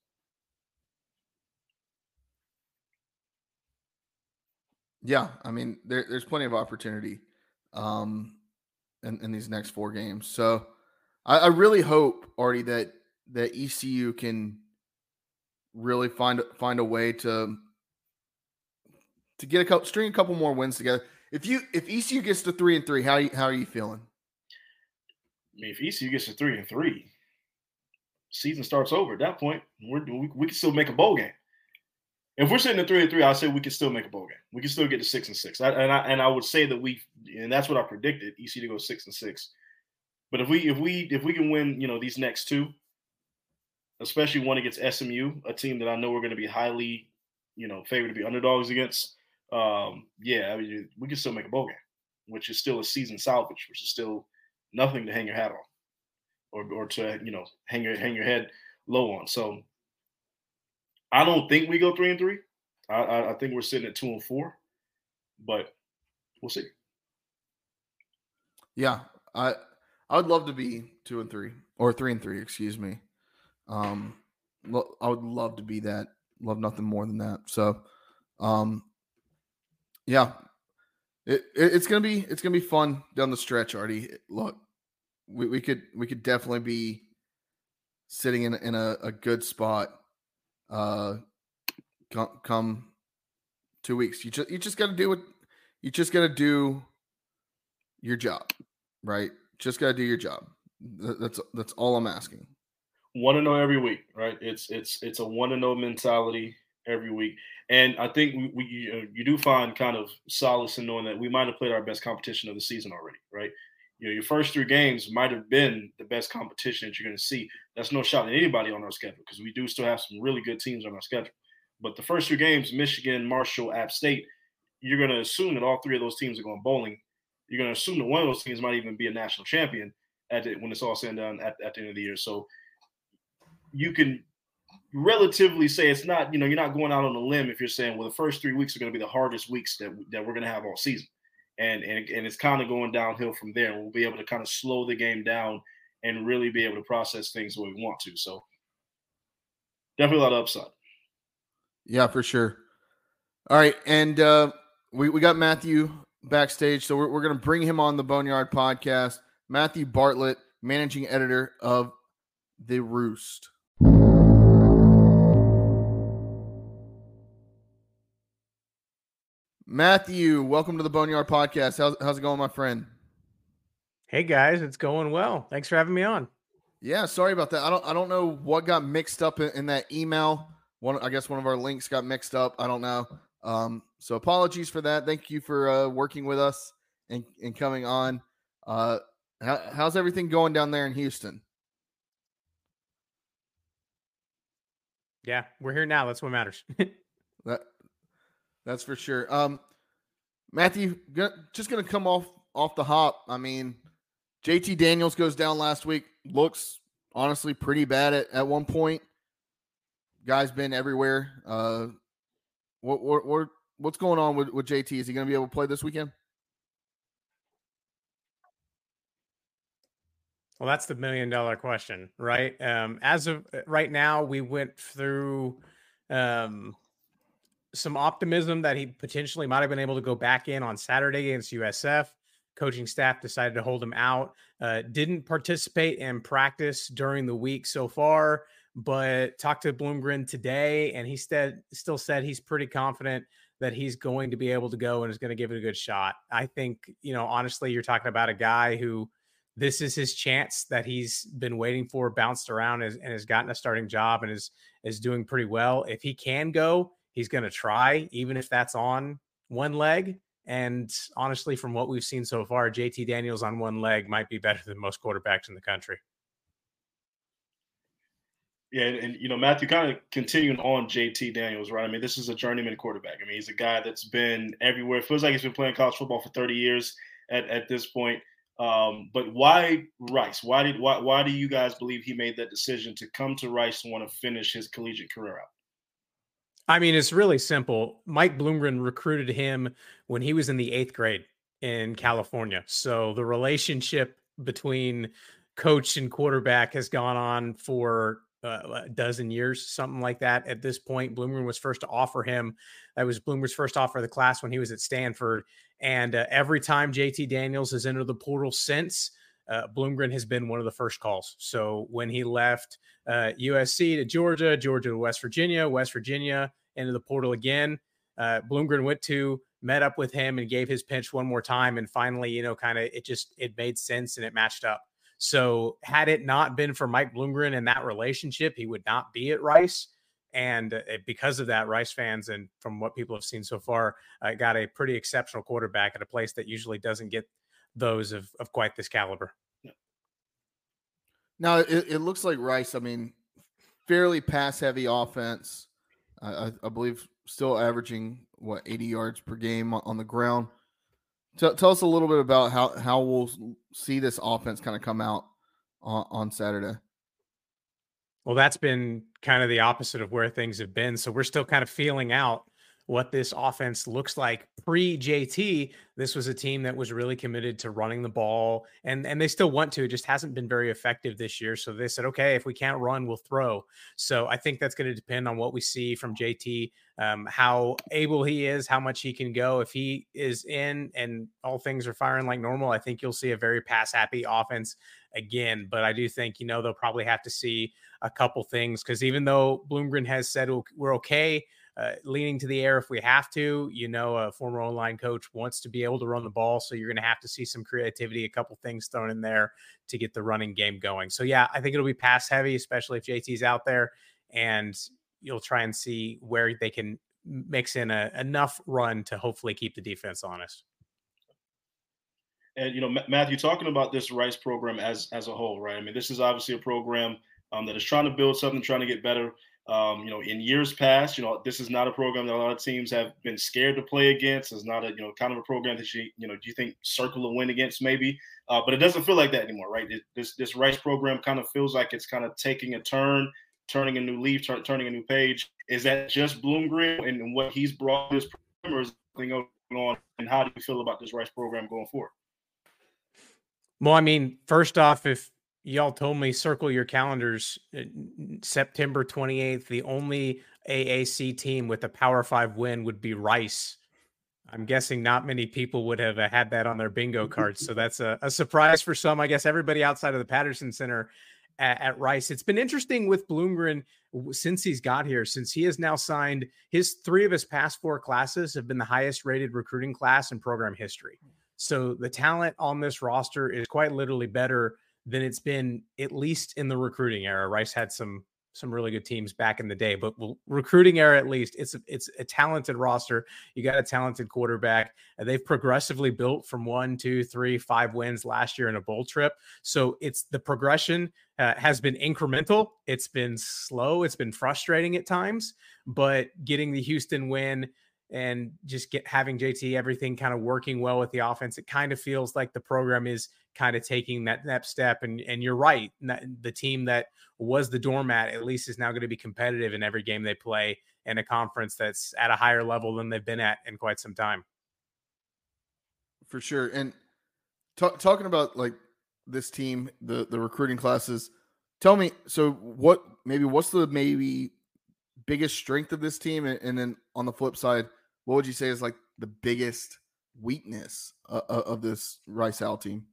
Yeah, I mean, there, there's plenty of opportunity um, in, in these next four games. So, I, I really hope, Artie, that that E C U can really find find a way to to get a couple, string a couple more wins together. If you if E C U gets to three and three, how you, how are you feeling? I mean, if E C U gets to three and three, season starts over. At that point, we're we, we can still make a bowl game. If we're sitting at three and three, I say we can still make a bowl game. We can still get to six and six. I, and I and I would say that we and that's what I predicted. E C U to go six and six. But if we if we if we can win, you know, these next two, especially one against S M U, a team that I know we're going to be highly, you know, favored to be underdogs against. Um, yeah, I mean, we can still make a bowl game, which is still a season salvage, which is still nothing to hang your hat on or, or to, you know, hang your, hang your head low on. So I don't think we go three and three. I, I, I think we're sitting at two and four, but we'll see. Yeah. I, I would love to be two and three or three and three, excuse me. Um, lo- I would love to be that. Love nothing more than that. So, um, Yeah, it, it it's gonna be it's gonna be fun down the stretch, Artie. Look, we, we could we could definitely be sitting in in a, a good spot. Uh, come, come two weeks, you just you just gotta do what you just gotta do your job, right? Just gotta do your job. That's that's all I'm asking. One and oh every week, right? It's it's it's a one and oh mentality every week. And I think we, we you, you do find kind of solace in knowing that we might have played our best competition of the season already, right? You know, your first three games might have been the best competition that you're going to see. That's no shot at anybody on our schedule because we do still have some really good teams on our schedule. But the first three games, Michigan, Marshall, App State, you're going to assume that all three of those teams are going bowling. You're going to assume that one of those teams might even be a national champion at the, when it's all said and done at, at the end of the year. So you can – relatively say it's not, you know, you're not going out on a limb if you're saying, well, the first three weeks are going to be the hardest weeks that, that we're going to have all season. And, and and it's kind of going downhill from there. We'll be able to kind of slow the game down and really be able to process things the way we want to. So definitely a lot of upside. Yeah, for sure. All right, and uh, we, we got Matthew backstage, so we're, we're going to bring him on the Boneyard podcast. Matthew Bartlett, managing editor of The Roost. Matthew, welcome to the Boneyard podcast. How's, how's it going, my friend? Hey, guys. It's going well. Thanks for having me on. Yeah, sorry about that. I don't I don't know what got mixed up in, in that email. One, I guess one of our links got mixed up. I don't know. Um, so apologies for that. Thank you for uh, working with us and, and coming on. Uh, how, how's everything going down there in Houston? Yeah, we're here now. That's what matters. that, that's for sure. Um, Matthew, go, just going to come off, off the hop. I mean, J T Daniels goes down last week. Looks, honestly, pretty bad at, at one point. Guy's been everywhere. Uh, what, what, what what's going on with, with J T? Is he going to be able to play this weekend? Well, that's the million-dollar question, right? Um, as of right now, we went through um, some optimism that he potentially might have been able to go back in on Saturday against U S F. Coaching staff decided to hold him out. Uh, didn't participate in practice during the week so far, but talked to Bloomgren today, and he said, still said he's pretty confident that he's going to be able to go and is going to give it a good shot. I think, you know, honestly, you're talking about a guy who this is his chance that he's been waiting for, bounced around and has gotten a starting job and is, is doing pretty well. If he can go, he's going to try, even if that's on one leg. And honestly, from what we've seen so far, J T Daniels on one leg might be better than most quarterbacks in the country. Yeah, and, and, you know, Matthew, kind of continuing on J T Daniels, right? I mean, this is a journeyman quarterback. I mean, he's a guy that's been everywhere. It feels like he's been playing college football for thirty years at, at this point. Um, but why Rice? Why did why why do you guys believe he made that decision to come to Rice and want to finish his collegiate career out? I mean, it's really simple. Mike Bloomgren recruited him when he was in the eighth grade in California. So the relationship between coach and quarterback has gone on for Uh, a dozen years, something like that. At this point, Bloomgren was first to offer him. That was Bloomgren's first offer of the class when he was at Stanford. And uh, every time J T Daniels has entered the portal since, uh, Bloomgren has been one of the first calls. So when he left uh, U S C to Georgia, Georgia to West Virginia, West Virginia into the portal again, uh, Bloomgren went to, met up with him and gave his pitch one more time. And finally, you know, kind of, it just, it made sense and it matched up. So had it not been for Mike Bloomgren and that relationship, he would not be at Rice. And uh, because of that, Rice fans, and from what people have seen so far, uh, got a pretty exceptional quarterback at a place that usually doesn't get those of, of quite this caliber. Now, it, it looks like Rice, I mean, fairly pass-heavy offense. Uh, I, I believe still averaging, what, eighty yards per game on the ground. Tell, tell us a little bit about how, how we'll see this offense kind of come out on, on Saturday. Well, that's been kind of the opposite of where things have been. So we're still kind of feeling out what this offense looks like. Pre-J T, this was a team that was really committed to running the ball, and, and they still want to. It just hasn't been very effective this year. So they said, okay, if we can't run, we'll throw. So I think that's going to depend on what we see from J T, um, how able he is, how much he can go. If he is in and all things are firing like normal, I think you'll see a very pass-happy offense again. But I do think, you know, they'll probably have to see a couple things, because even though Bloomgren has said we're okay, Uh, leaning to the air if we have to, you know, a former O-line coach wants to be able to run the ball. So you're going to have to see some creativity, a couple things thrown in there to get the running game going. So, yeah, I think it'll be pass heavy, especially if J T's out there, and you'll try and see where they can mix in a, enough run to hopefully keep the defense honest. And, you know, M- Matthew, talking about this Rice program as, as a whole, right? I mean, this is obviously a program um, that is trying to build something, trying to get better. Um, you know, in years past, you know, this is not a program that a lot of teams have been scared to play against. It's not a, you know, kind of a program that you, you know, do you think circle a win against maybe? Uh, but it doesn't feel like that anymore, right? It, this this Rice program kind of feels like it's kind of taking a turn, turning a new leaf, t- turning a new page. Is that just Bloomgren and what he's brought to this program, or is something going on? And how do you feel about this Rice program going forward? Well, I mean, first off, if y'all told me circle your calendars, September twenty-eighth, the only A A C team with a Power Five win would be Rice. I'm guessing not many people would have had that on their bingo cards. So that's a, a surprise for some, I guess, everybody outside of the Patterson Center at, at Rice. It's been interesting with Bloomgren since he's got here, since he has now signed his three of his past four classes have been the highest rated recruiting class in program history. So the talent on this roster is quite literally better than it's been, at least in the recruiting era. Rice had some, some really good teams back in the day, but recruiting era, at least it's a, it's a talented roster. You got a talented quarterback. They've progressively built from one, two, three, five wins last year in a bowl trip. So it's the progression uh, has been incremental. It's been slow. It's been frustrating at times, but getting the Houston win and just get having J T, everything kind of working well with the offense, it kind of feels like the program is kind of taking that next step. And and you're right, the team that was the doormat at least is now going to be competitive in every game they play in a conference that's at a higher level than they've been at in quite some time. For sure. And t- talking about like this team, the, the recruiting classes, tell me, so what, maybe what's the maybe biggest strength of this team? And, and then on the flip side, what would you say is like the biggest weakness uh, of this Rice Owl team?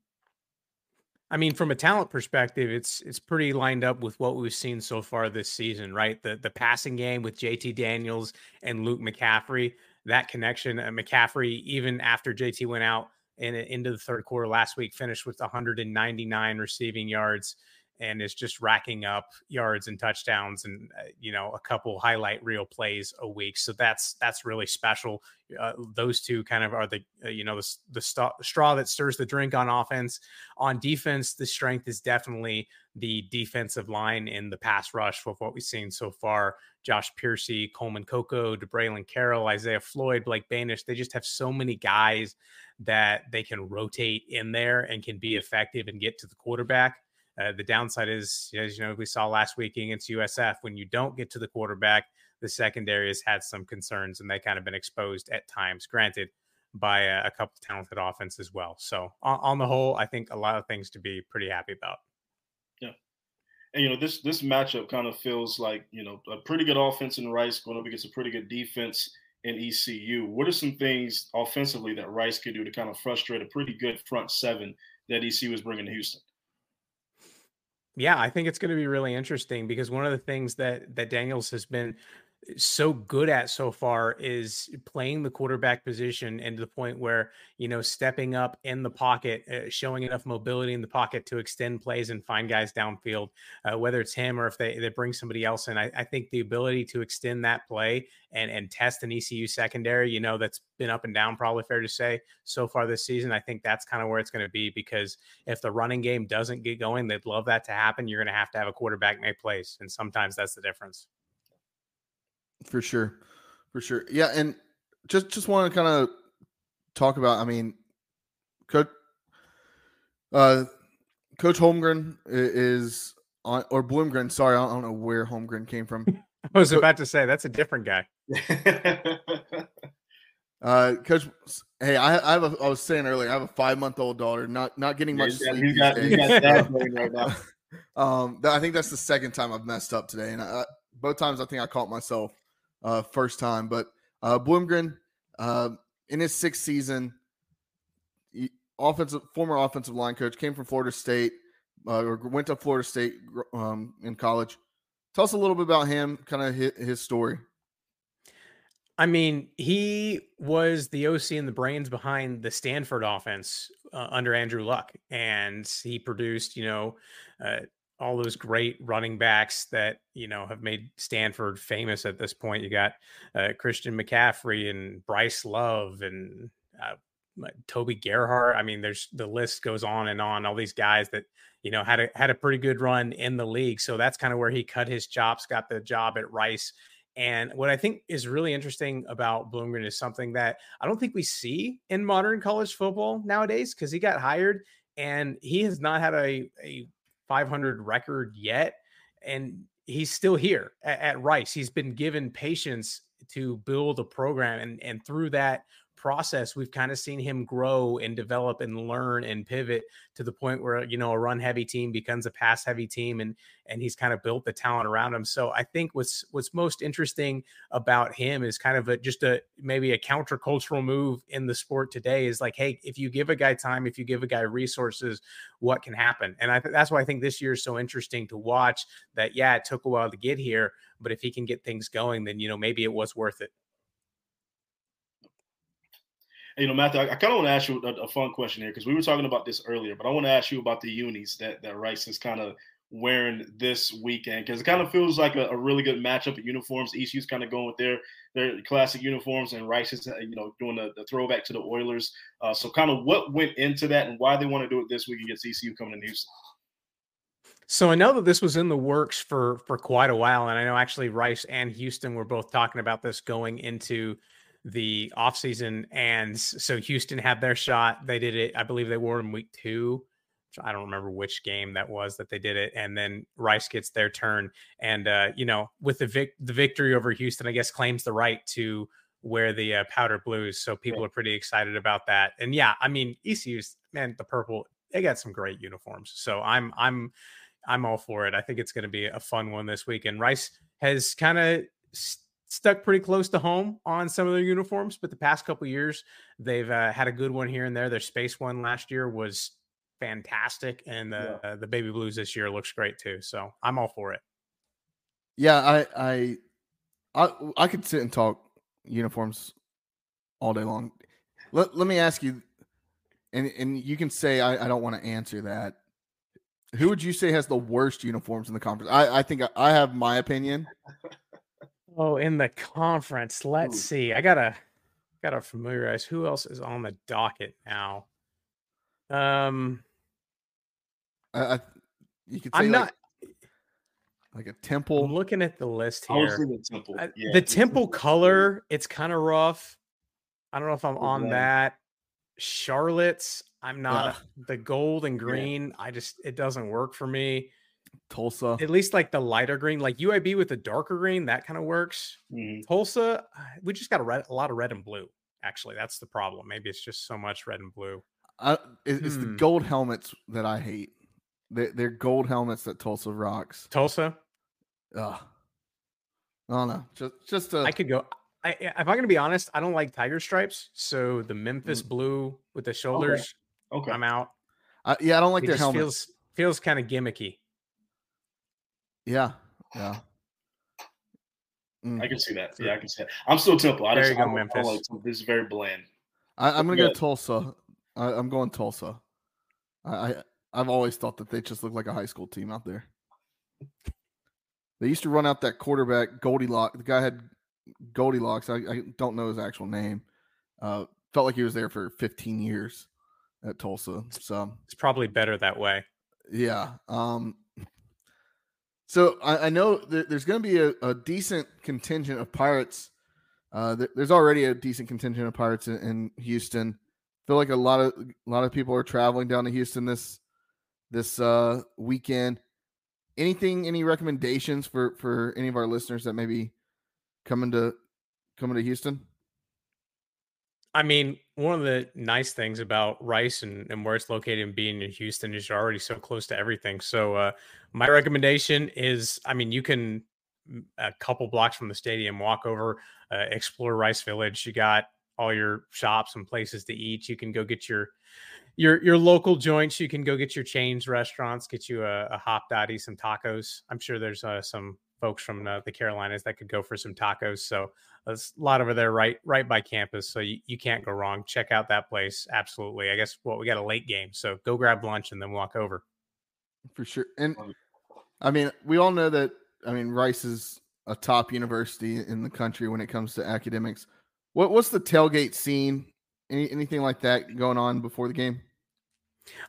I mean, from a talent perspective, it's it's pretty lined up with what we've seen so far this season, right? The the passing game with J T Daniels and Luke McCaffrey, that connection. Uh, McCaffrey, even after J T went out and into the third quarter last week, finished with one hundred ninety-nine receiving yards and is just racking up yards and touchdowns and, uh, you know, a couple highlight reel plays a week. So that's that's really special. Uh, those two kind of are the, uh, you know, the, the st- straw that stirs the drink on offense. On defense, the strength is definitely the defensive line in the pass rush with what we've seen so far. Josh Piercy, Coleman Coco, DeBraylon Carroll, Isaiah Floyd, Blake Banish. They just have so many guys that they can rotate in there and can be effective and get to the quarterback. Uh, the downside is, as you know, we saw last week against U S F, when you don't get to the quarterback, the secondary has had some concerns and they kind of been exposed at times, granted, by a, a couple of talented offense as well. So on, on the whole, I think a lot of things to be pretty happy about. Yeah. And, you know, this this matchup kind of feels like, you know, a pretty good offense in Rice going up against a pretty good defense in E C U. What are some things offensively that Rice could do to kind of frustrate a pretty good front seven that E C U is bringing to Houston? Yeah, I think it's going to be really interesting because one of the things that that Daniels has been so good at so far is playing the quarterback position, and to the point where, you know, stepping up in the pocket, uh, showing enough mobility in the pocket to extend plays and find guys downfield, uh, whether it's him or if they, they bring somebody else in. I, I think the ability to extend that play and, and test an E C U secondary, you know, that's been up and down, probably fair to say, so far this season. I think that's kind of where it's going to be, because if the running game doesn't get going, they'd love that to happen. You're going to have to have a quarterback make plays, and sometimes that's the difference. For sure. For sure. Yeah. And just, just want to kind of talk about, I mean, coach, uh, Coach Holmgren is on, or Bloomgren. Sorry. I don't know where Holmgren came from. I was Co- about to say, that's a different guy. uh, Coach. Hey, I, I have a, I was saying earlier, I have a five month old daughter, not, not getting much yeah, sleep. You got, you got that going right now. Um, I think that's the second time I've messed up today. And I, both times I think I caught myself. Uh, first time, but uh, Bloomgren uh, in his sixth season, offensive former offensive line coach, came from Florida State uh, or went to Florida State um, in college. Tell us a little bit about him, kind of his, his story. I mean, he was the O C and the brains behind the Stanford offense uh, under Andrew Luck, and he produced, you know, uh, all those great running backs that, you know, have made Stanford famous at this point. You got uh, Christian McCaffrey and Bryce Love and uh, Toby Gerhart. I mean, there's the list goes on and on. All these guys that, you know, had a, had a pretty good run in the league. So that's kind of where he cut his chops, got the job at Rice. And what I think is really interesting about Bloomgren is something that I don't think we see in modern college football nowadays, because he got hired and he has not had a, a, five hundred record yet, and he's still here at, at Rice. He's been given patience to build a program, and and through that process, we've kind of seen him grow and develop and learn and pivot to the point where, you know, a run heavy team becomes a pass heavy team, and and he's kind of built the talent around him. So I think what's what's most interesting about him is kind of a, just a maybe a countercultural move in the sport today is like, hey, if you give a guy time, if you give a guy resources, what can happen? And I th- that's why I think this year is so interesting to watch, that, yeah, it took a while to get here, but if he can get things going, then, you know, maybe it was worth it. You know, Matthew, I, I kind of want to ask you a, a fun question here, because we were talking about this earlier, but I want to ask you about the unis that, that Rice is kind of wearing this weekend, because it kind of feels like a, a really good matchup of uniforms. E C U's kind of going with their their classic uniforms, and Rice is, you know, doing the, the throwback to the Oilers. Uh, so kind of what went into that and why they want to do it this week against E C U coming to Houston? So I know that this was in the works for for quite a while, and I know actually Rice and Houston were both talking about this going into the offseason. And so Houston had their shot. They did it. I believe they wore in week two. I don't remember which game that was that they did it. And then Rice gets their turn. And, uh, you know, with the vic- the victory over Houston, I guess, claims the right to wear the uh, powder blues. So people are pretty excited about that. And, yeah, I mean, E C U's, man, the purple, they got some great uniforms. So I'm I'm I'm all for it. I think it's going to be a fun one this week. And Rice has kind of st- stuck pretty close to home on some of their uniforms, but the past couple of years they've uh, had a good one here and there. Their space one last year was fantastic, and the yeah. uh, the baby blues this year looks great too. So I'm all for it. Yeah, I I I, I could sit and talk uniforms all day long. Let let me ask you, and and you can say I, I don't want to answer that. Who would you say has the worst uniforms in the conference? I I think I, I have my opinion. Oh, in the conference. Let's Ooh. see. I gotta gotta familiarize who else is on the docket now. Um, I, I you could say I'm not like, like a Temple. I'm looking at the list here. The Temple, yeah. the temple color, it's kind of rough. I don't know if I'm on yeah. that. Charlotte's, I'm not yeah. the gold and green. Yeah. I just it doesn't work for me. Tulsa, at least like the lighter green, like U A B with the darker green, that kind of works. Mm-hmm. Tulsa, we just got a, red, a lot of red and blue. Actually, that's the problem. Maybe it's just so much red and blue. Uh, it's hmm. the gold helmets that I hate. They're, they're gold helmets that Tulsa rocks. Tulsa. Ugh. I don't know. Just, just a... I could go. I, if I'm gonna be honest, I don't like tiger stripes. So the Memphis mm. blue with the shoulders. Okay. okay. I'm out. Uh, yeah, I don't like it their helmets. Feels feels kind of gimmicky. Yeah, yeah. Mm. I can see that. Yeah, I can see that. I'm still Temple. I just, there you go, I, Memphis. I like, this is very bland. I, I'm going to go Tulsa. I, I'm going Tulsa. I, I, I've always thought that they just look like a high school team out there. They used to run out that quarterback, Goldilocks. The guy had Goldilocks. I, I don't know his actual name. Uh, felt like he was there for fifteen years at Tulsa. So it's probably better that way. Yeah. Um. So I, I know that there's going to be a, a decent contingent of Pirates. Uh, th- there's already a decent contingent of Pirates in, in Houston. I feel like a lot of a lot of people are traveling down to Houston this this uh, weekend. Anything, any recommendations for, for any of our listeners that may be coming to coming to Houston? I mean, one of the nice things about Rice and, and where it's located and being in Houston is you're already so close to everything. So uh, my recommendation is, I mean, you can a couple blocks from the stadium, walk over, uh, explore Rice Village. You got all your shops and places to eat. You can go get your your your local joints. You can go get your chains restaurants, get you a, a hop dotty, some tacos. I'm sure there's uh, some folks from the, the Carolinas that could go for some tacos. So there's a lot over there, right, right by campus. So you, you can't go wrong. Check out that place. Absolutely. I guess what well, we got a late game. So go grab lunch and then walk over. For sure. And I mean, we all know that, I mean, Rice is a top university in the country when it comes to academics. What what's the tailgate scene? Any, anything like that going on before the game?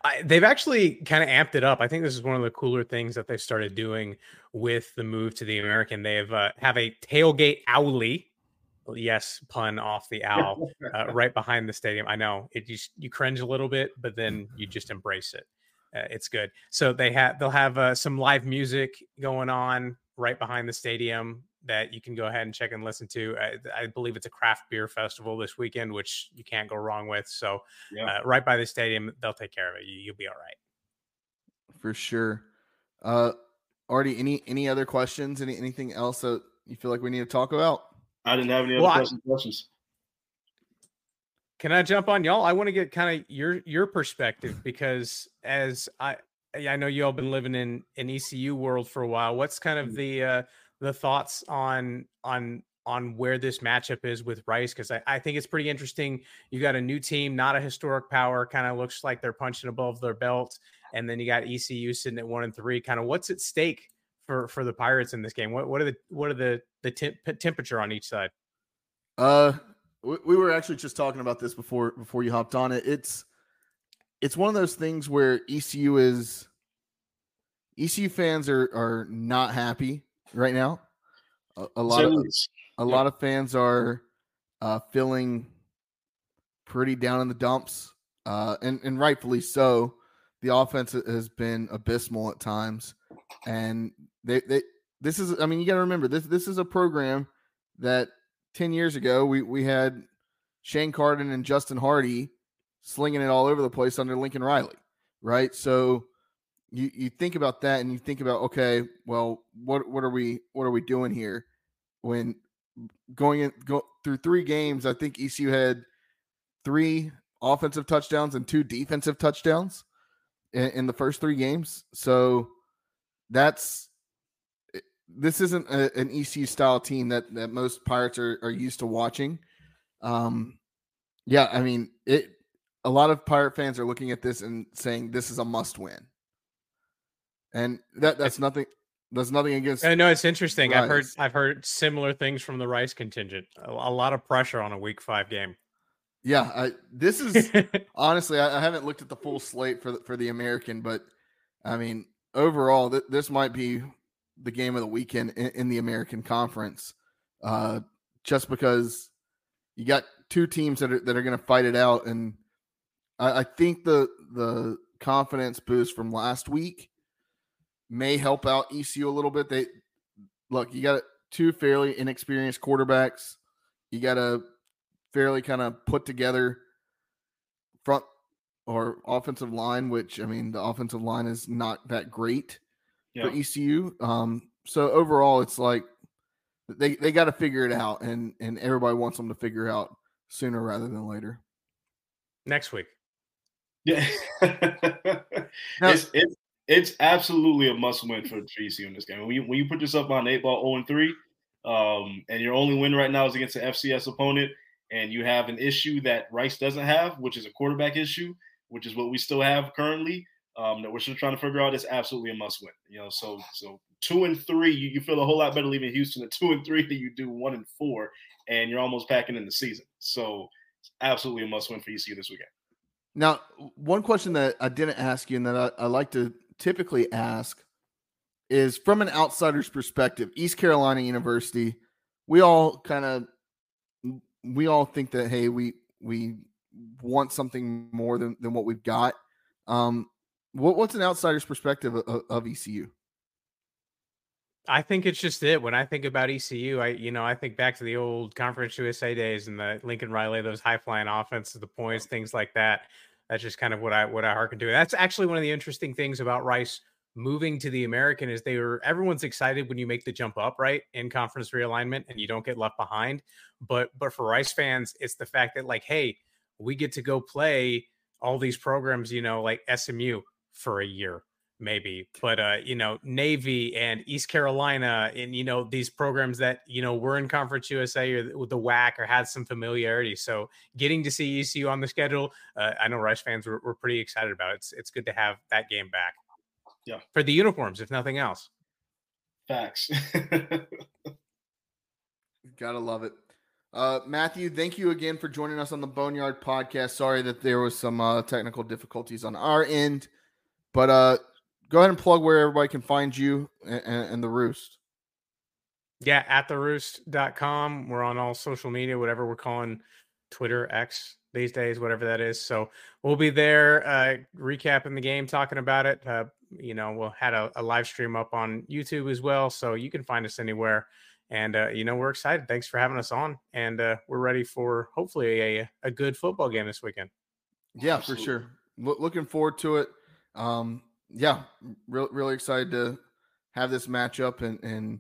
I, they've actually kind of amped it up. I think this is one of the cooler things that they've started doing with the move to the American. They've uh, have a tailgate owlie. Yes, pun off the owl, uh, right behind the stadium. I know it just, you cringe a little bit, but then you just embrace it. Uh, it's good. So they have they'll have uh, some live music going on right behind the stadium. that you can go ahead and check and listen to. I, I believe it's a craft beer festival this weekend, which you can't go wrong with. So yeah. uh, right by the stadium, they'll take care of it. You, you'll be all right. For sure. Uh, Artie, any, any other questions? Any, anything else that you feel like we need to talk about? I didn't have any other well, questions. I, questions. Can I jump on y'all? I want to get kind of your, your perspective, because as I, I know you all been living in an E C U world for a while. What's kind of the, uh, the thoughts on, on, on where this matchup is with Rice? Cause I, I think it's pretty interesting. You got a new team, not a historic power, kind of looks like they're punching above their belt. And then you got E C U sitting at one and three. Kind of what's at stake for, for the Pirates in this game? What, what are the, what are the, the temp, temperature on each side? Uh, we, we were actually just talking about this before, before you hopped on it. It's, It's one of those things where E C U is E C U fans are, are not happy right now. A, a lot of a lot of fans are uh, feeling pretty down in the dumps, uh, and and rightfully so. The offense has been abysmal at times, and they they this is I mean you got to remember this this is a program that ten years ago we we had Shane Carden and Justin Hardy slinging it all over the place under Lincoln Riley, right? So you, you think about that and you think about, okay, well, what what are we what are we doing here? When going in, go through three games, I think E C U had three offensive touchdowns and two defensive touchdowns in, in the first three games. So that's this isn't a, an E C U style team that that most Pirates are, are used to watching. Um, yeah, I mean it. A lot of Pirate fans are looking at this and saying this is a must win. And that that's nothing that's nothing against I know it's interesting. Rice. I've heard I've heard similar things from the Rice contingent. A, a lot of pressure on a week five game. Yeah, I, this is honestly I, I haven't looked at the full slate for the, for the American, but I mean, overall th- this might be the game of the weekend in, in the American Conference. Uh, just because you got two teams that are that are going to fight it out, and I think the the confidence boost from last week may help out E C U a little bit. They look, you got two fairly inexperienced quarterbacks. You got a fairly kind of put together front or offensive line, which I mean, the offensive line is not that great yeah. for E C U. Um, so overall, it's like they they got to figure it out, and and everybody wants them to figure it out sooner rather than later. Next week. Yeah, it's, it's it's absolutely a must win for E C U in this game. When you, when you put yourself behind eight ball, zero and three, um, and your only win right now is against an F C S opponent, and you have an issue that Rice doesn't have, which is a quarterback issue, which is what we still have currently. Um, that we're still trying to figure out. It's absolutely a must win. You know, so so two and three, you, you feel a whole lot better leaving Houston at two and three than you do one and four, and you're almost packing in the season. So it's absolutely a must win for E C U this weekend. Now, one question that I didn't ask you and that I, I like to typically ask is from an outsider's perspective, East Carolina University, we all kind of we all think that, hey, we we want something more than, than what we've got. Um, what, what's an outsider's perspective of, of E C U? I think it's just it. When I think about E C U, I you know I think back to the old Conference U S A days and the Lincoln Riley, those high flying offenses, the points, things like that. That's just kind of what I what I hearken to. And that's actually one of the interesting things about Rice moving to the American is they were everyone's excited when you make the jump up, right, in conference realignment and you don't get left behind. But but for Rice fans, it's the fact that like, hey, we get to go play all these programs, you know, like S M U for a year. Maybe, but, uh, you know, Navy and East Carolina and, you know, these programs that, you know, were in Conference U S A or with the W A C or had some familiarity. So getting to see E C U on the schedule, uh, I know Rice fans were, were pretty excited about it. It's, it's good to have that game back. Yeah, for the uniforms, if nothing else. Facts. Gotta love it. Uh, Matthew, thank you again for joining us on the Boneyard Podcast. Sorry that there was some uh, technical difficulties on our end, but, uh, go ahead and plug where everybody can find you and, and the Roost. Yeah, at the roost dot com. We're on all social media, whatever we're calling Twitter, X these days, whatever that is. So we'll be there uh, recapping the game, talking about it. Uh, you know, we'll had a, a live stream up on YouTube as well. So you can find us anywhere And, uh, you know, we're excited. Thanks for having us on. And uh, we're ready for hopefully a, a good football game this weekend. Yeah, absolutely. For sure. L- looking forward to it. Um, yeah, re- really excited to have this matchup and, and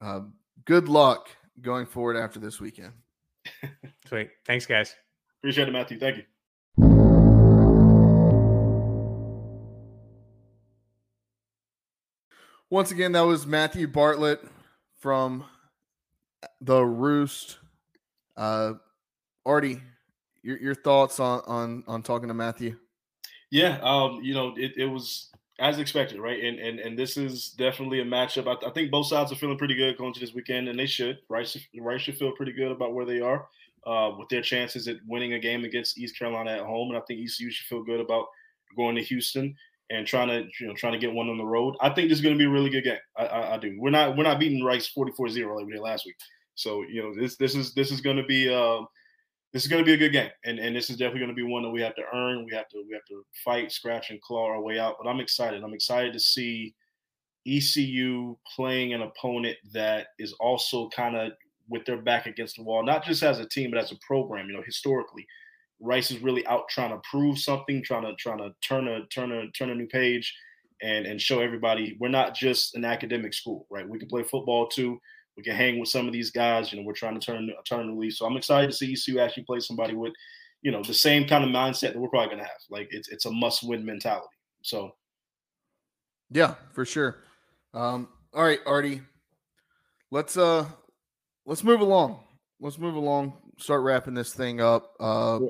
uh, good luck going forward after this weekend. Sweet. Thanks, guys. Appreciate it, Matthew. Thank you. Once again, that was Matthew Bartlett from The Roost. Uh, Artie, your, your thoughts on, on, on talking to Matthew? Yeah, um, you know, it, it was as expected, right? And and and this is definitely a matchup. I, th- I think both sides are feeling pretty good going into this weekend, and they should. Rice, Rice should feel pretty good about where they are uh, with their chances at winning a game against East Carolina at home. And I think E C U should feel good about going to Houston and trying to, you know, trying to get one on the road. I think this is going to be a really good game. I, I, I do. We're not we're not beating Rice forty-four zero like we did last week. So, you know, this this is this is going to be uh, this is going to be a good game, and and this is definitely going to be one that we have to earn. We have to we have to fight, scratch, and claw our way out. But I'm excited. I'm excited to see E C U playing an opponent that is also kind of with their back against the wall, not just as a team but as a program. You know, historically, Rice is really out trying to prove something, trying to trying to turn a turn a turn a new page, and and show everybody we're not just an academic school, right? We can play football too. We can hang with some of these guys. You know, we're trying to turn turn the leaf. So I'm excited to see E C U actually play somebody with, you know, the same kind of mindset that we're probably going to have. Like it's it's a must win mentality. So, yeah, for sure. Um, all right, Artie, let's uh let's move along. Let's move along. Start wrapping this thing up. Uh, yeah.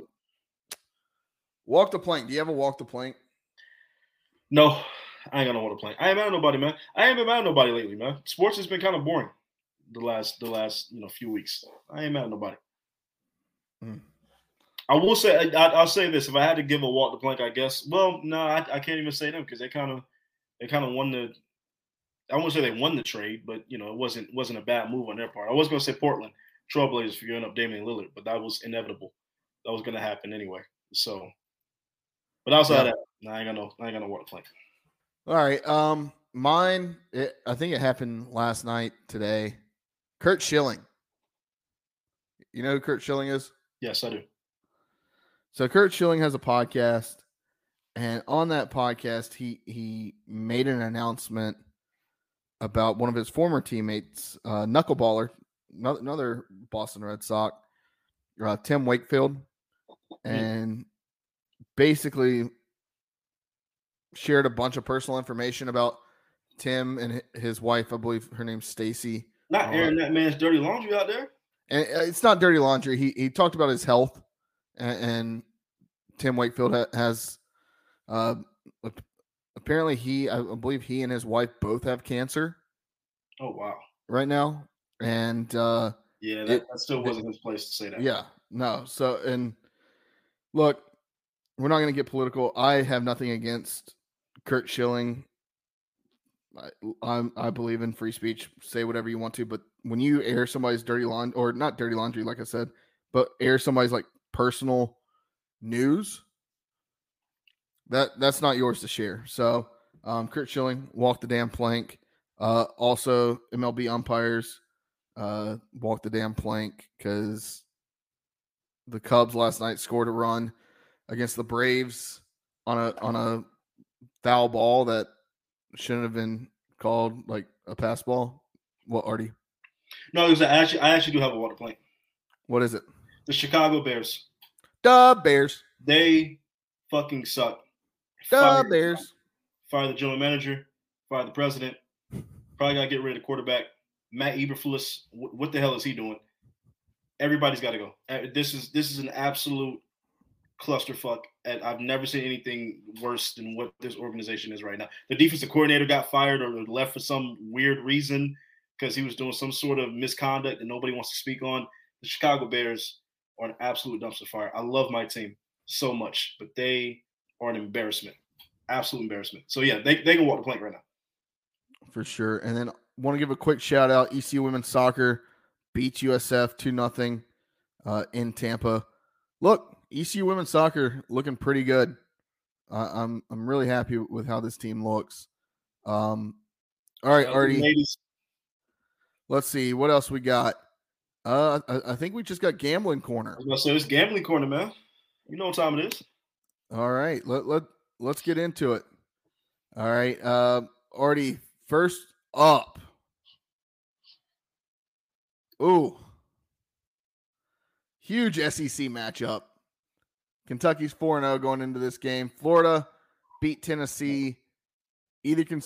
Walk the plank. Do you ever walk the plank? No, I ain't gonna walk the plank. I ain't mad at nobody, man. I ain't been mad at nobody lately, man. Sports has been kind of boring the last the last you know few weeks. I ain't mad at nobody. Mm. I will say I, I'll say this: if I had to give a walk the plank, I guess. Well, no, I, I can't even say them because they kind of they kind of won the. I won't say they won the trade, but you know it wasn't wasn't a bad move on their part. I was gonna say Portland Trailblazers for giving up Damian Lillard, but that was inevitable. That was gonna happen anyway. So. But outside yeah. of that, I ain't gonna, I ain't gonna walk the plank. All right, um, mine. It, I think it happened last night, today. Curt Schilling. You know who Curt Schilling is? Yes, I do. So Curt Schilling has a podcast, and on that podcast, he he made an announcement about one of his former teammates, uh, knuckleballer, another Boston Red Sox, uh, Tim Wakefield, and. Basically shared a bunch of personal information about Tim and his wife. I believe her name's Stacy. Not airing uh, that man's dirty laundry out there. And it's not dirty laundry. He he talked about his health, and, and Tim Wakefield ha- has uh, apparently he I believe he and his wife both have cancer. Oh wow! Right now, and uh, yeah, that, it, that still wasn't it, his place to say that. Yeah, no. So and look. We're not going to get political. I have nothing against Curt Schilling. I, I'm, I believe in free speech. Say whatever you want to, but when you air somebody's dirty laundry, or not dirty laundry, like I said, but air somebody's like personal news, that that's not yours to share. So, um, Curt Schilling, walk the damn plank. Uh, also, M L B umpires, uh, walk the damn plank because the Cubs last night scored a run against the Braves on a on a foul ball that shouldn't have been called like a pass ball. What, Artie? No, it was a, actually I actually do have a water plane. What is it? The Chicago Bears. The Bears. They fucking suck. The fire, Bears. Fire the general manager. Fire the president. Probably got to get rid of the quarterback. Matt Eberflus. What, what the hell is he doing? Everybody's got to go. This is this is an absolute clusterfuck, and I've never seen anything worse than what this organization is right now. The defensive coordinator got fired or left for some weird reason because he was doing some sort of misconduct that nobody wants to speak on. The Chicago Bears are an absolute dumpster fire. I love my team so much, but they are an embarrassment, absolute embarrassment. So, yeah, they, they can walk the plank right now. For sure. And then want to give a quick shout-out. E C U Women's Soccer beats U S F two nothing uh, in Tampa. Look, E C U women's soccer looking pretty good. Uh, I'm I'm really happy with how this team looks. Um, all right, Artie. Let's see what else we got. Uh, I, I think we just got gambling corner. I was gonna say it's gambling corner, man. You know what time it is. All right, let let let's get into it. All right, uh, Artie, first up. Ooh, huge S E C matchup. Kentucky's four and oh going into this game. Florida beat Tennessee. Either can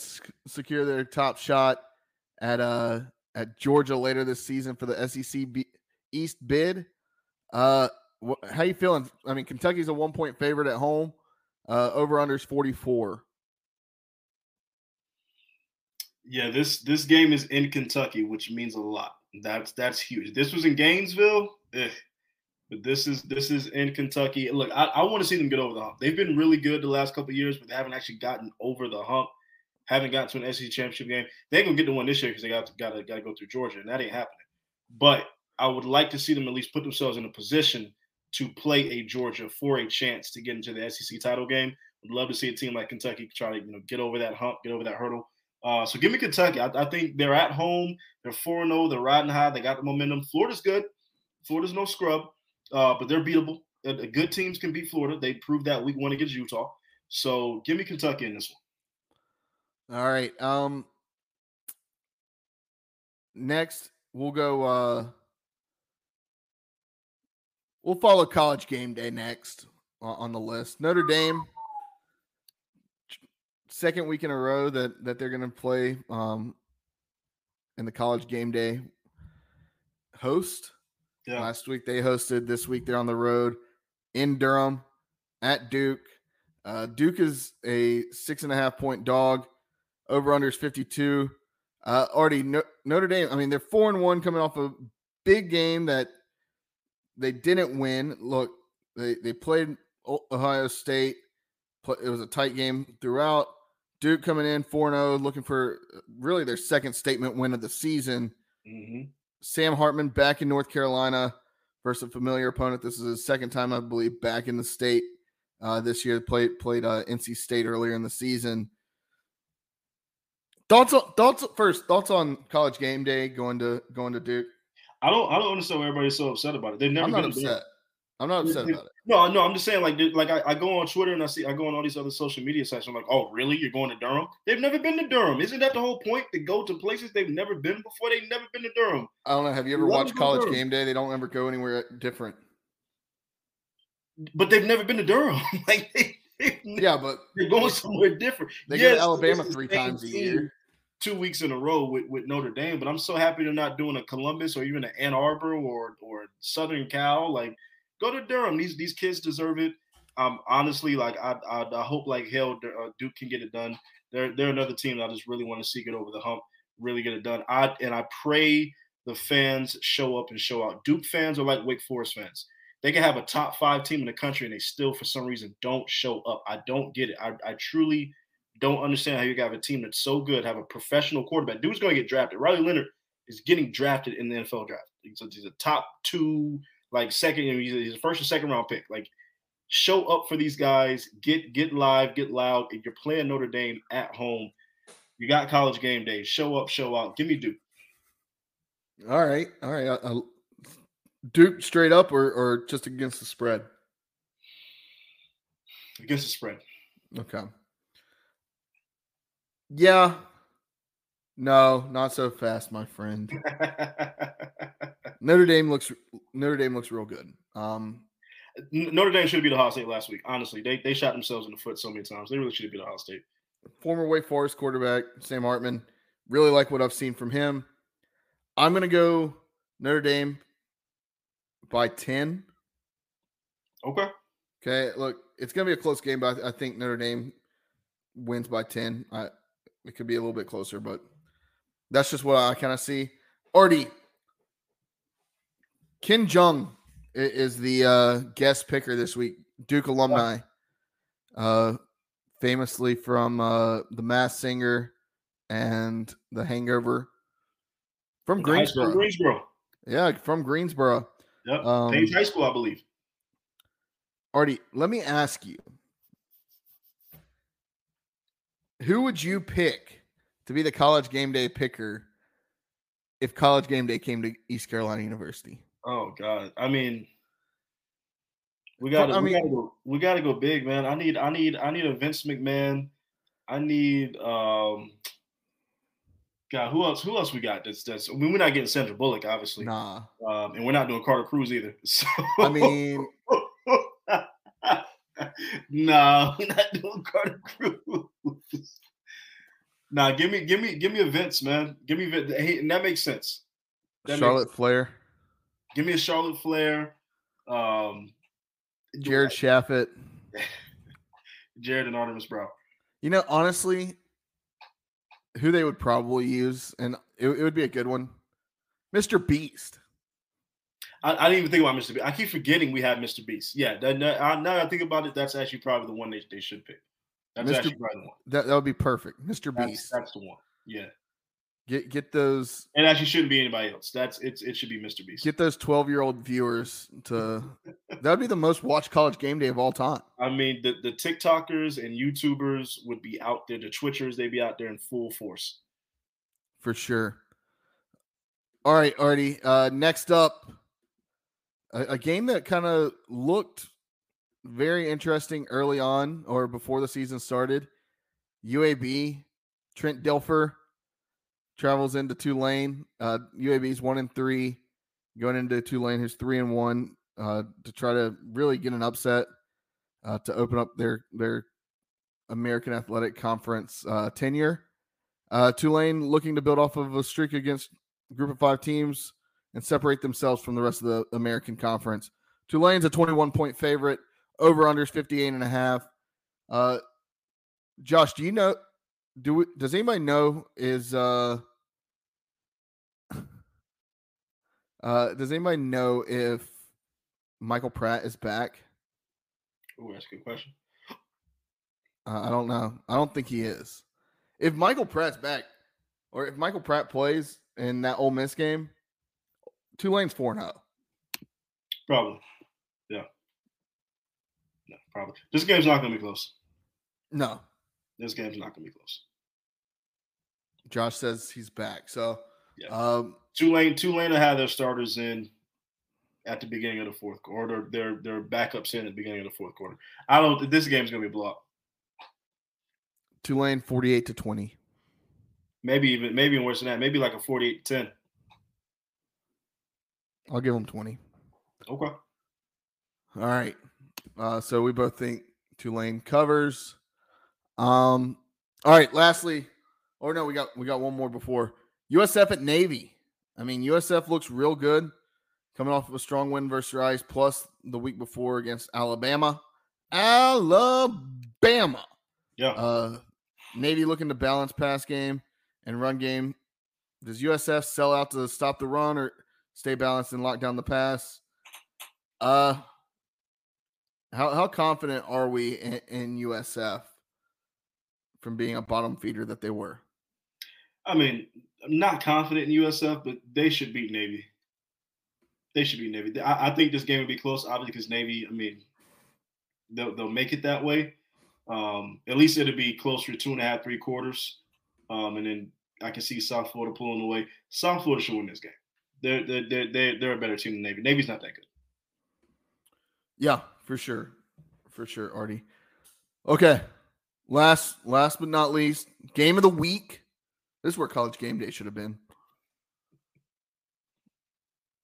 secure their top shot at uh at Georgia later this season for the S E C East bid. Uh, wh- how you feeling? I mean, Kentucky's a one point favorite at home. Uh, over under is forty-four. Yeah, this this game is in Kentucky, which means a lot. That's that's huge. This was in Gainesville, ugh. But this is this is in Kentucky. Look, I, I want to see them get over the hump. They've been really good the last couple of years, but they haven't actually gotten over the hump. Haven't gotten to an S E C championship game. They ain't gonna get the one this year because they got to, got to, got to go through Georgia, and that ain't happening. But I would like to see them at least put themselves in a position to play a Georgia for a chance to get into the S E C title game. Would love to see a team like Kentucky try to you know get over that hump, get over that hurdle. Uh, so give me Kentucky. I, I think they're at home. They're four and oh. They're riding high. They got the momentum. Florida's good. Florida's no scrub, uh, but they're beatable. Uh, good teams can beat Florida. They proved that week one against Utah. So give me Kentucky in this one. All right. Um, next, we'll go uh, – we'll follow College Game Day next on the list. Notre Dame – second week in a row that, that they're going to play um, in the College Game Day host. Yeah. Last week they hosted. This week they're on the road in Durham at Duke. Uh, Duke is a six and a half point dog. Over-under is fifty-two. Uh, already no, Notre Dame, I mean, they're four and one coming off a big game that they didn't win. Look, they, they played Ohio State. It was a tight game throughout. Duke coming in four and oh, looking for really their second statement win of the season. Mm-hmm. Sam Hartman back in North Carolina versus a familiar opponent. This is his second time, I believe, back in the state uh, this year. Played played uh, N C State earlier in the season. Thoughts on, thoughts first thoughts on College Game Day going to going to Duke. I don't I don't understand why everybody's so upset about it. They've never I'm been not upset. Big. I'm not upset about it. No, no, I'm just saying, like, like I, I go on Twitter and I see, I go on all these other social media sites. I'm like, oh, really? You're going to Durham? They've never been to Durham. Isn't that the whole point? To go to places they've never been before. They've never been to Durham. I don't know. Have you ever watched College Game Day? They don't ever go anywhere different. But they've never been to Durham. Like, they, they, yeah, but they're going somewhere different. They yes, go to Alabama three times a year, two weeks in a row with, with Notre Dame. But I'm so happy they're not doing a Columbus or even an Ann Arbor or or Southern Cal, like. Go to Durham. These these kids deserve it. Um, honestly, like I, I, I hope like hell uh, Duke can get it done. They're they're another team that I just really want to see get over the hump, really get it done. I and I pray the fans show up and show out. Duke fans are like Wake Forest fans. They can have a top five team in the country and they still for some reason don't show up. I don't get it. I, I truly don't understand how you can have a team that's so good, have a professional quarterback. Duke's going to get drafted. Riley Leonard is getting drafted in the N F L draft. So he's a top two. Like second, he's a first or second round pick. Like, show up for these guys. Get get live, get loud. If you're playing Notre Dame at home, you got College Game Day. Show up, show out. Give me Duke. All right, all right. I, I, Duke straight up, or or just against the spread? Against the spread. Okay. Yeah. No, not so fast, my friend. Notre Dame looks Notre Dame looks real good. Um, Notre Dame should have beat Ohio State last week. Honestly, they they shot themselves in the foot so many times. They really should have beat Ohio State. Former Wake Forest quarterback Sam Hartman. Really like what I've seen from him. I'm gonna go Notre Dame by ten. Okay. Okay. Look, it's gonna be a close game, but I, th- I think Notre Dame wins by ten. I it could be a little bit closer, but. That's just what I kind of see. Artie, Ken Jung is the uh, guest picker this week. Duke alumni, uh, famously from uh, The Masked Singer and The Hangover. From Greensboro. Greensboro. Yeah, from Greensboro. Yep, um, Page High School, I believe. Artie, let me ask you. Who would you pick to be the College Game Day picker if College Game Day came to East Carolina University? Oh God, I mean, we got to I mean, we got to go, we got to go big, man. I need I need I need a Vince McMahon. I need um, God. Who else? Who else we got? That's that's. I mean, we're not getting Sandra Bullock, obviously. Nah, um, and we're not doing Carter Cruz either. So. I mean. No, we're not doing Carter Cruz. Nah, give me, give me, give me a Vince, man. Give me Vince. Hey, and that makes sense. That Charlotte makes, Flair. Give me a Charlotte Flair. Um, Jared Shafit. Jared and Artemis Brower. You know, honestly, who they would probably use, and it, it would be a good one, Mister Beast. I, I didn't even think about Mister Beast. I keep forgetting we have Mister Beast. Yeah, that, that, I, now that I think about it, that's actually probably the one they, they should pick. That's Mister actually probably the one. That, that would be perfect. Mister That's, Beast. That's the one. Yeah. Get get those. It actually shouldn't be anybody else. That's it's it should be Mister Beast. Get those twelve-year-old viewers to – that would be the most watched College Game Day of all time. I mean, the, the TikTokers and YouTubers would be out there. The Twitchers, they'd be out there in full force. For sure. All right, Artie. Uh, next up, a, a game that kind of looked – very interesting early on or before the season started. U A B, Trent Dilfer travels into Tulane. Uh, U A B's one and three going into Tulane, who's three and one uh, to try to really get an upset uh, to open up their, their American Athletic Conference uh, tenure. Uh, Tulane looking to build off of a streak against a group of five teams and separate themselves from the rest of the American Conference. Tulane's a twenty-one point favorite. Over-unders fifty-eight and a half. Uh, Josh, do you know, do we, does anybody know, is, uh, uh, does anybody know if Michael Pratt is back? Oh, that's a good question. Uh, I don't know. I don't think he is. If Michael Pratt's back, or if Michael Pratt plays in that Ole Miss game, Tulane's four and oh. Probably. Yeah. No, probably. This game's not going to be close. No. This game's not going to be close. Josh says he's back. So, yeah. um, Tulane, Tulane had their starters in at the beginning of the fourth quarter. Their their backups in at the beginning of the fourth quarter. I don't – this game's going to be blocked. Tulane forty-eight to twenty. Maybe even maybe worse than that. Maybe like a forty-eight to ten. I'll give them twenty. Okay. All right. Uh, so we both think Tulane covers. Um, all right. Lastly, or no, we got we got one more before U S F at Navy. I mean, U S F looks real good, coming off of a strong win versus Rice, plus the week before against Alabama. Alabama. Yeah. Uh, Navy looking to balance pass game and run game. Does U S F sell out to stop the run or stay balanced and lock down the pass? Uh. How how confident are we in, in U S F from being a bottom feeder that they were? I mean, I'm not confident in U S F, but they should beat Navy. They should beat Navy. I, I think this game would be close, obviously, because Navy, I mean, they'll, they'll make it that way. Um, at least it'll be closer to two and a half, three quarters. Um, and then I can see South Florida pulling away. South Florida should win this game. They're, they're, they're, they're, they're a better team than Navy. Navy's not that good. Yeah. For sure. For sure, Artie. Okay. Last last but not least, game of the week. This is where College Game Day should have been.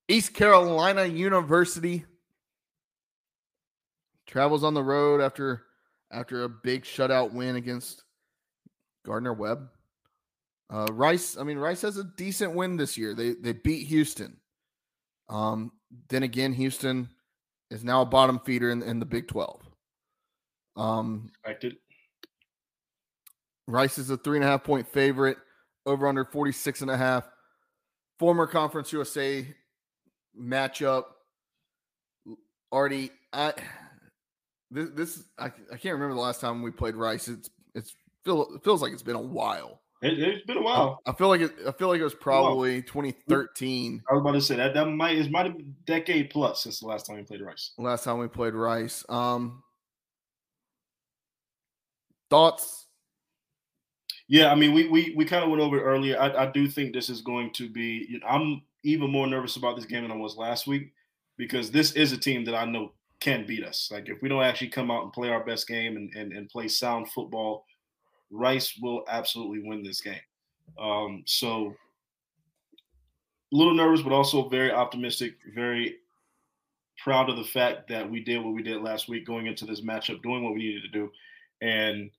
East Carolina University travels on the road after after a big shutout win against Gardner Webb. Uh, Rice, I mean, Rice has a decent win this year. They they beat Houston. Um, then again, Houston is now a bottom feeder in, in the Big twelve. Um, Expected. Rice is a three and a half point favorite, over under forty-six and a half. Former Conference U S A matchup. Already, I this, this I, I can't remember the last time we played Rice. It's it's feel, it feels like it's been a while. It, it's been a while. I, I feel like it. I feel like it was probably twenty thirteen. I was about to say that that might it might have been a decade plus since the last time we played Rice. Last time we played Rice. Um, thoughts? Yeah, I mean, we we we kind of went over it earlier. I, I do think this is going to be you know, I'm even more nervous about this game than I was last week, because this is a team that I know can beat us. Like, if we don't actually come out and play our best game and, and, and play sound football, Rice will absolutely win this game. Um, so a little nervous, but also very optimistic, very proud of the fact that we did what we did last week going into this matchup, doing what we needed to do. And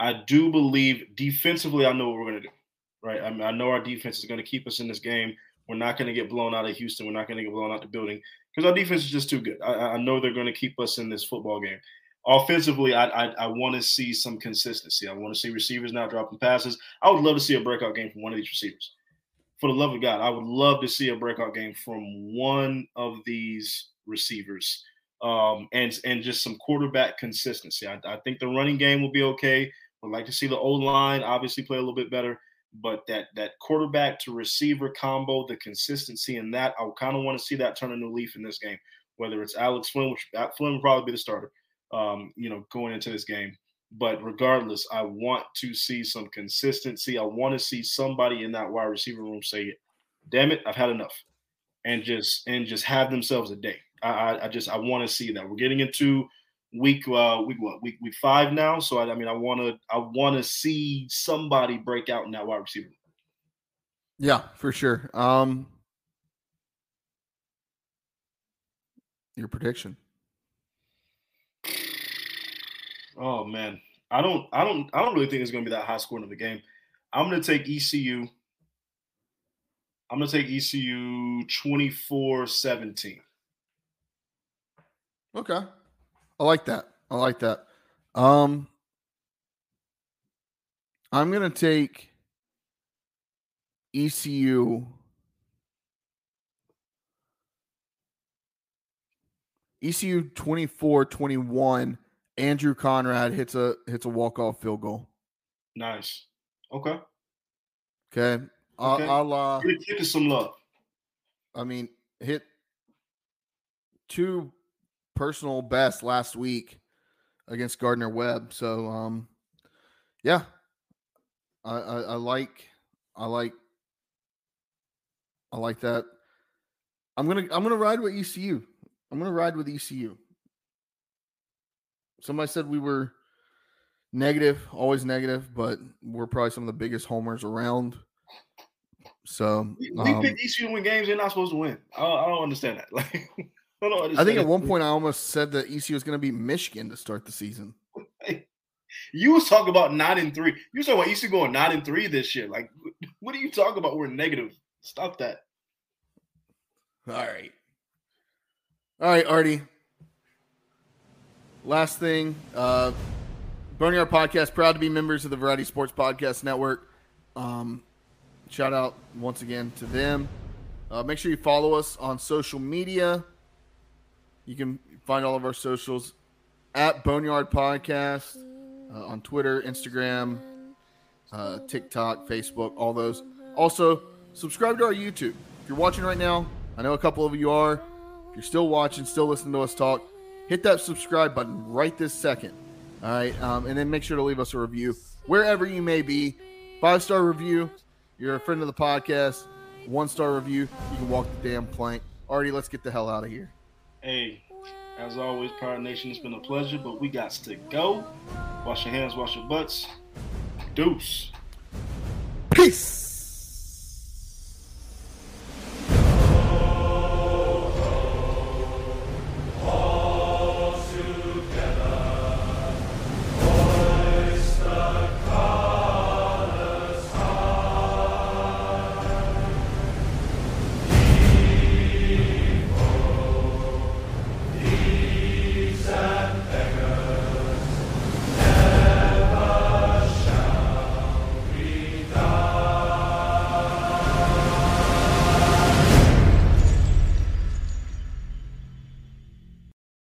I do believe defensively I know what we're going to do, right? I mean, I know our defense is going to keep us in this game. We're not going to get blown out of Houston. We're not going to get blown out the building because our defense is just too good. I, I know they're going to keep us in this football game. Offensively, I I, I want to see some consistency. I want to see receivers not dropping passes. I would love to see a breakout game from one of these receivers. For the love of God, I would love to see a breakout game from one of these receivers, um, and and just some quarterback consistency. I, I think the running game will be okay. Would like to see the O-line obviously play a little bit better. But that that quarterback to receiver combo, the consistency in that, I kind of want to see that turn a new leaf in this game. Whether it's Alex Flynn, which Flynn will probably be the starter, um, you know, going into this game. But regardless, I want to see some consistency. I want to see somebody in that wide receiver room say, "Damn it, I've had enough," and just and just have themselves a day. I I, I just I want to see that. We're getting into Week uh week what week week five now, so I, I mean I want to I want to see somebody break out in that wide receiver. Yeah, for sure. Um, your prediction? Oh man, I don't I don't I don't really think it's going to be that high scoring of a game. I'm going to take E C U. I'm going to take E C U twenty-four seventeen. Okay. I like that. I like that. Um, I'm going to take E C U. E C U twenty-four twenty-one. Andrew Conrad hits a hits a walk-off field goal. Nice. Okay. Okay. I'll, okay. I'll uh, give the kicker some love. I mean, hit two personal best last week against Gardner Webb. So, um, yeah, I, I, I like, I like, I like that. I'm going to, I'm going to ride with E C U. I'm going to ride with E C U. Somebody said we were negative, always negative, but we're probably some of the biggest homers around. So we, we um, picked E C U to win games they're not supposed to win. I, I don't understand that. Like, I, I think at one point I almost said that E C U was going to be Michigan to start the season. You was talking about nine and three. You were talking about E C U going nine and three this year. Like, what are you talking about? We're negative. Stop that. All right. All right, Artie. Last thing, uh, Boneyard Podcast, proud to be members of the Variety Sports Podcast Network. Um, shout out once again to them. Uh, make sure you follow us on social media. You can find all of our socials at Boneyard Podcast uh, on Twitter, Instagram, uh, TikTok, Facebook, all those. Also, subscribe to our YouTube. If you're watching right now, I know a couple of you are. If you're still watching, still listening to us talk, hit that subscribe button right this second. All right, um, and then make sure to leave us a review wherever you may be. Five-star review. You're a friend of the podcast. One-star review. You can walk the damn plank. Artie, let's get the hell out of here. Hey, as always, Pirate Nation, it's been a pleasure, but we got to go. Wash your hands, wash your butts. Deuce. Peace.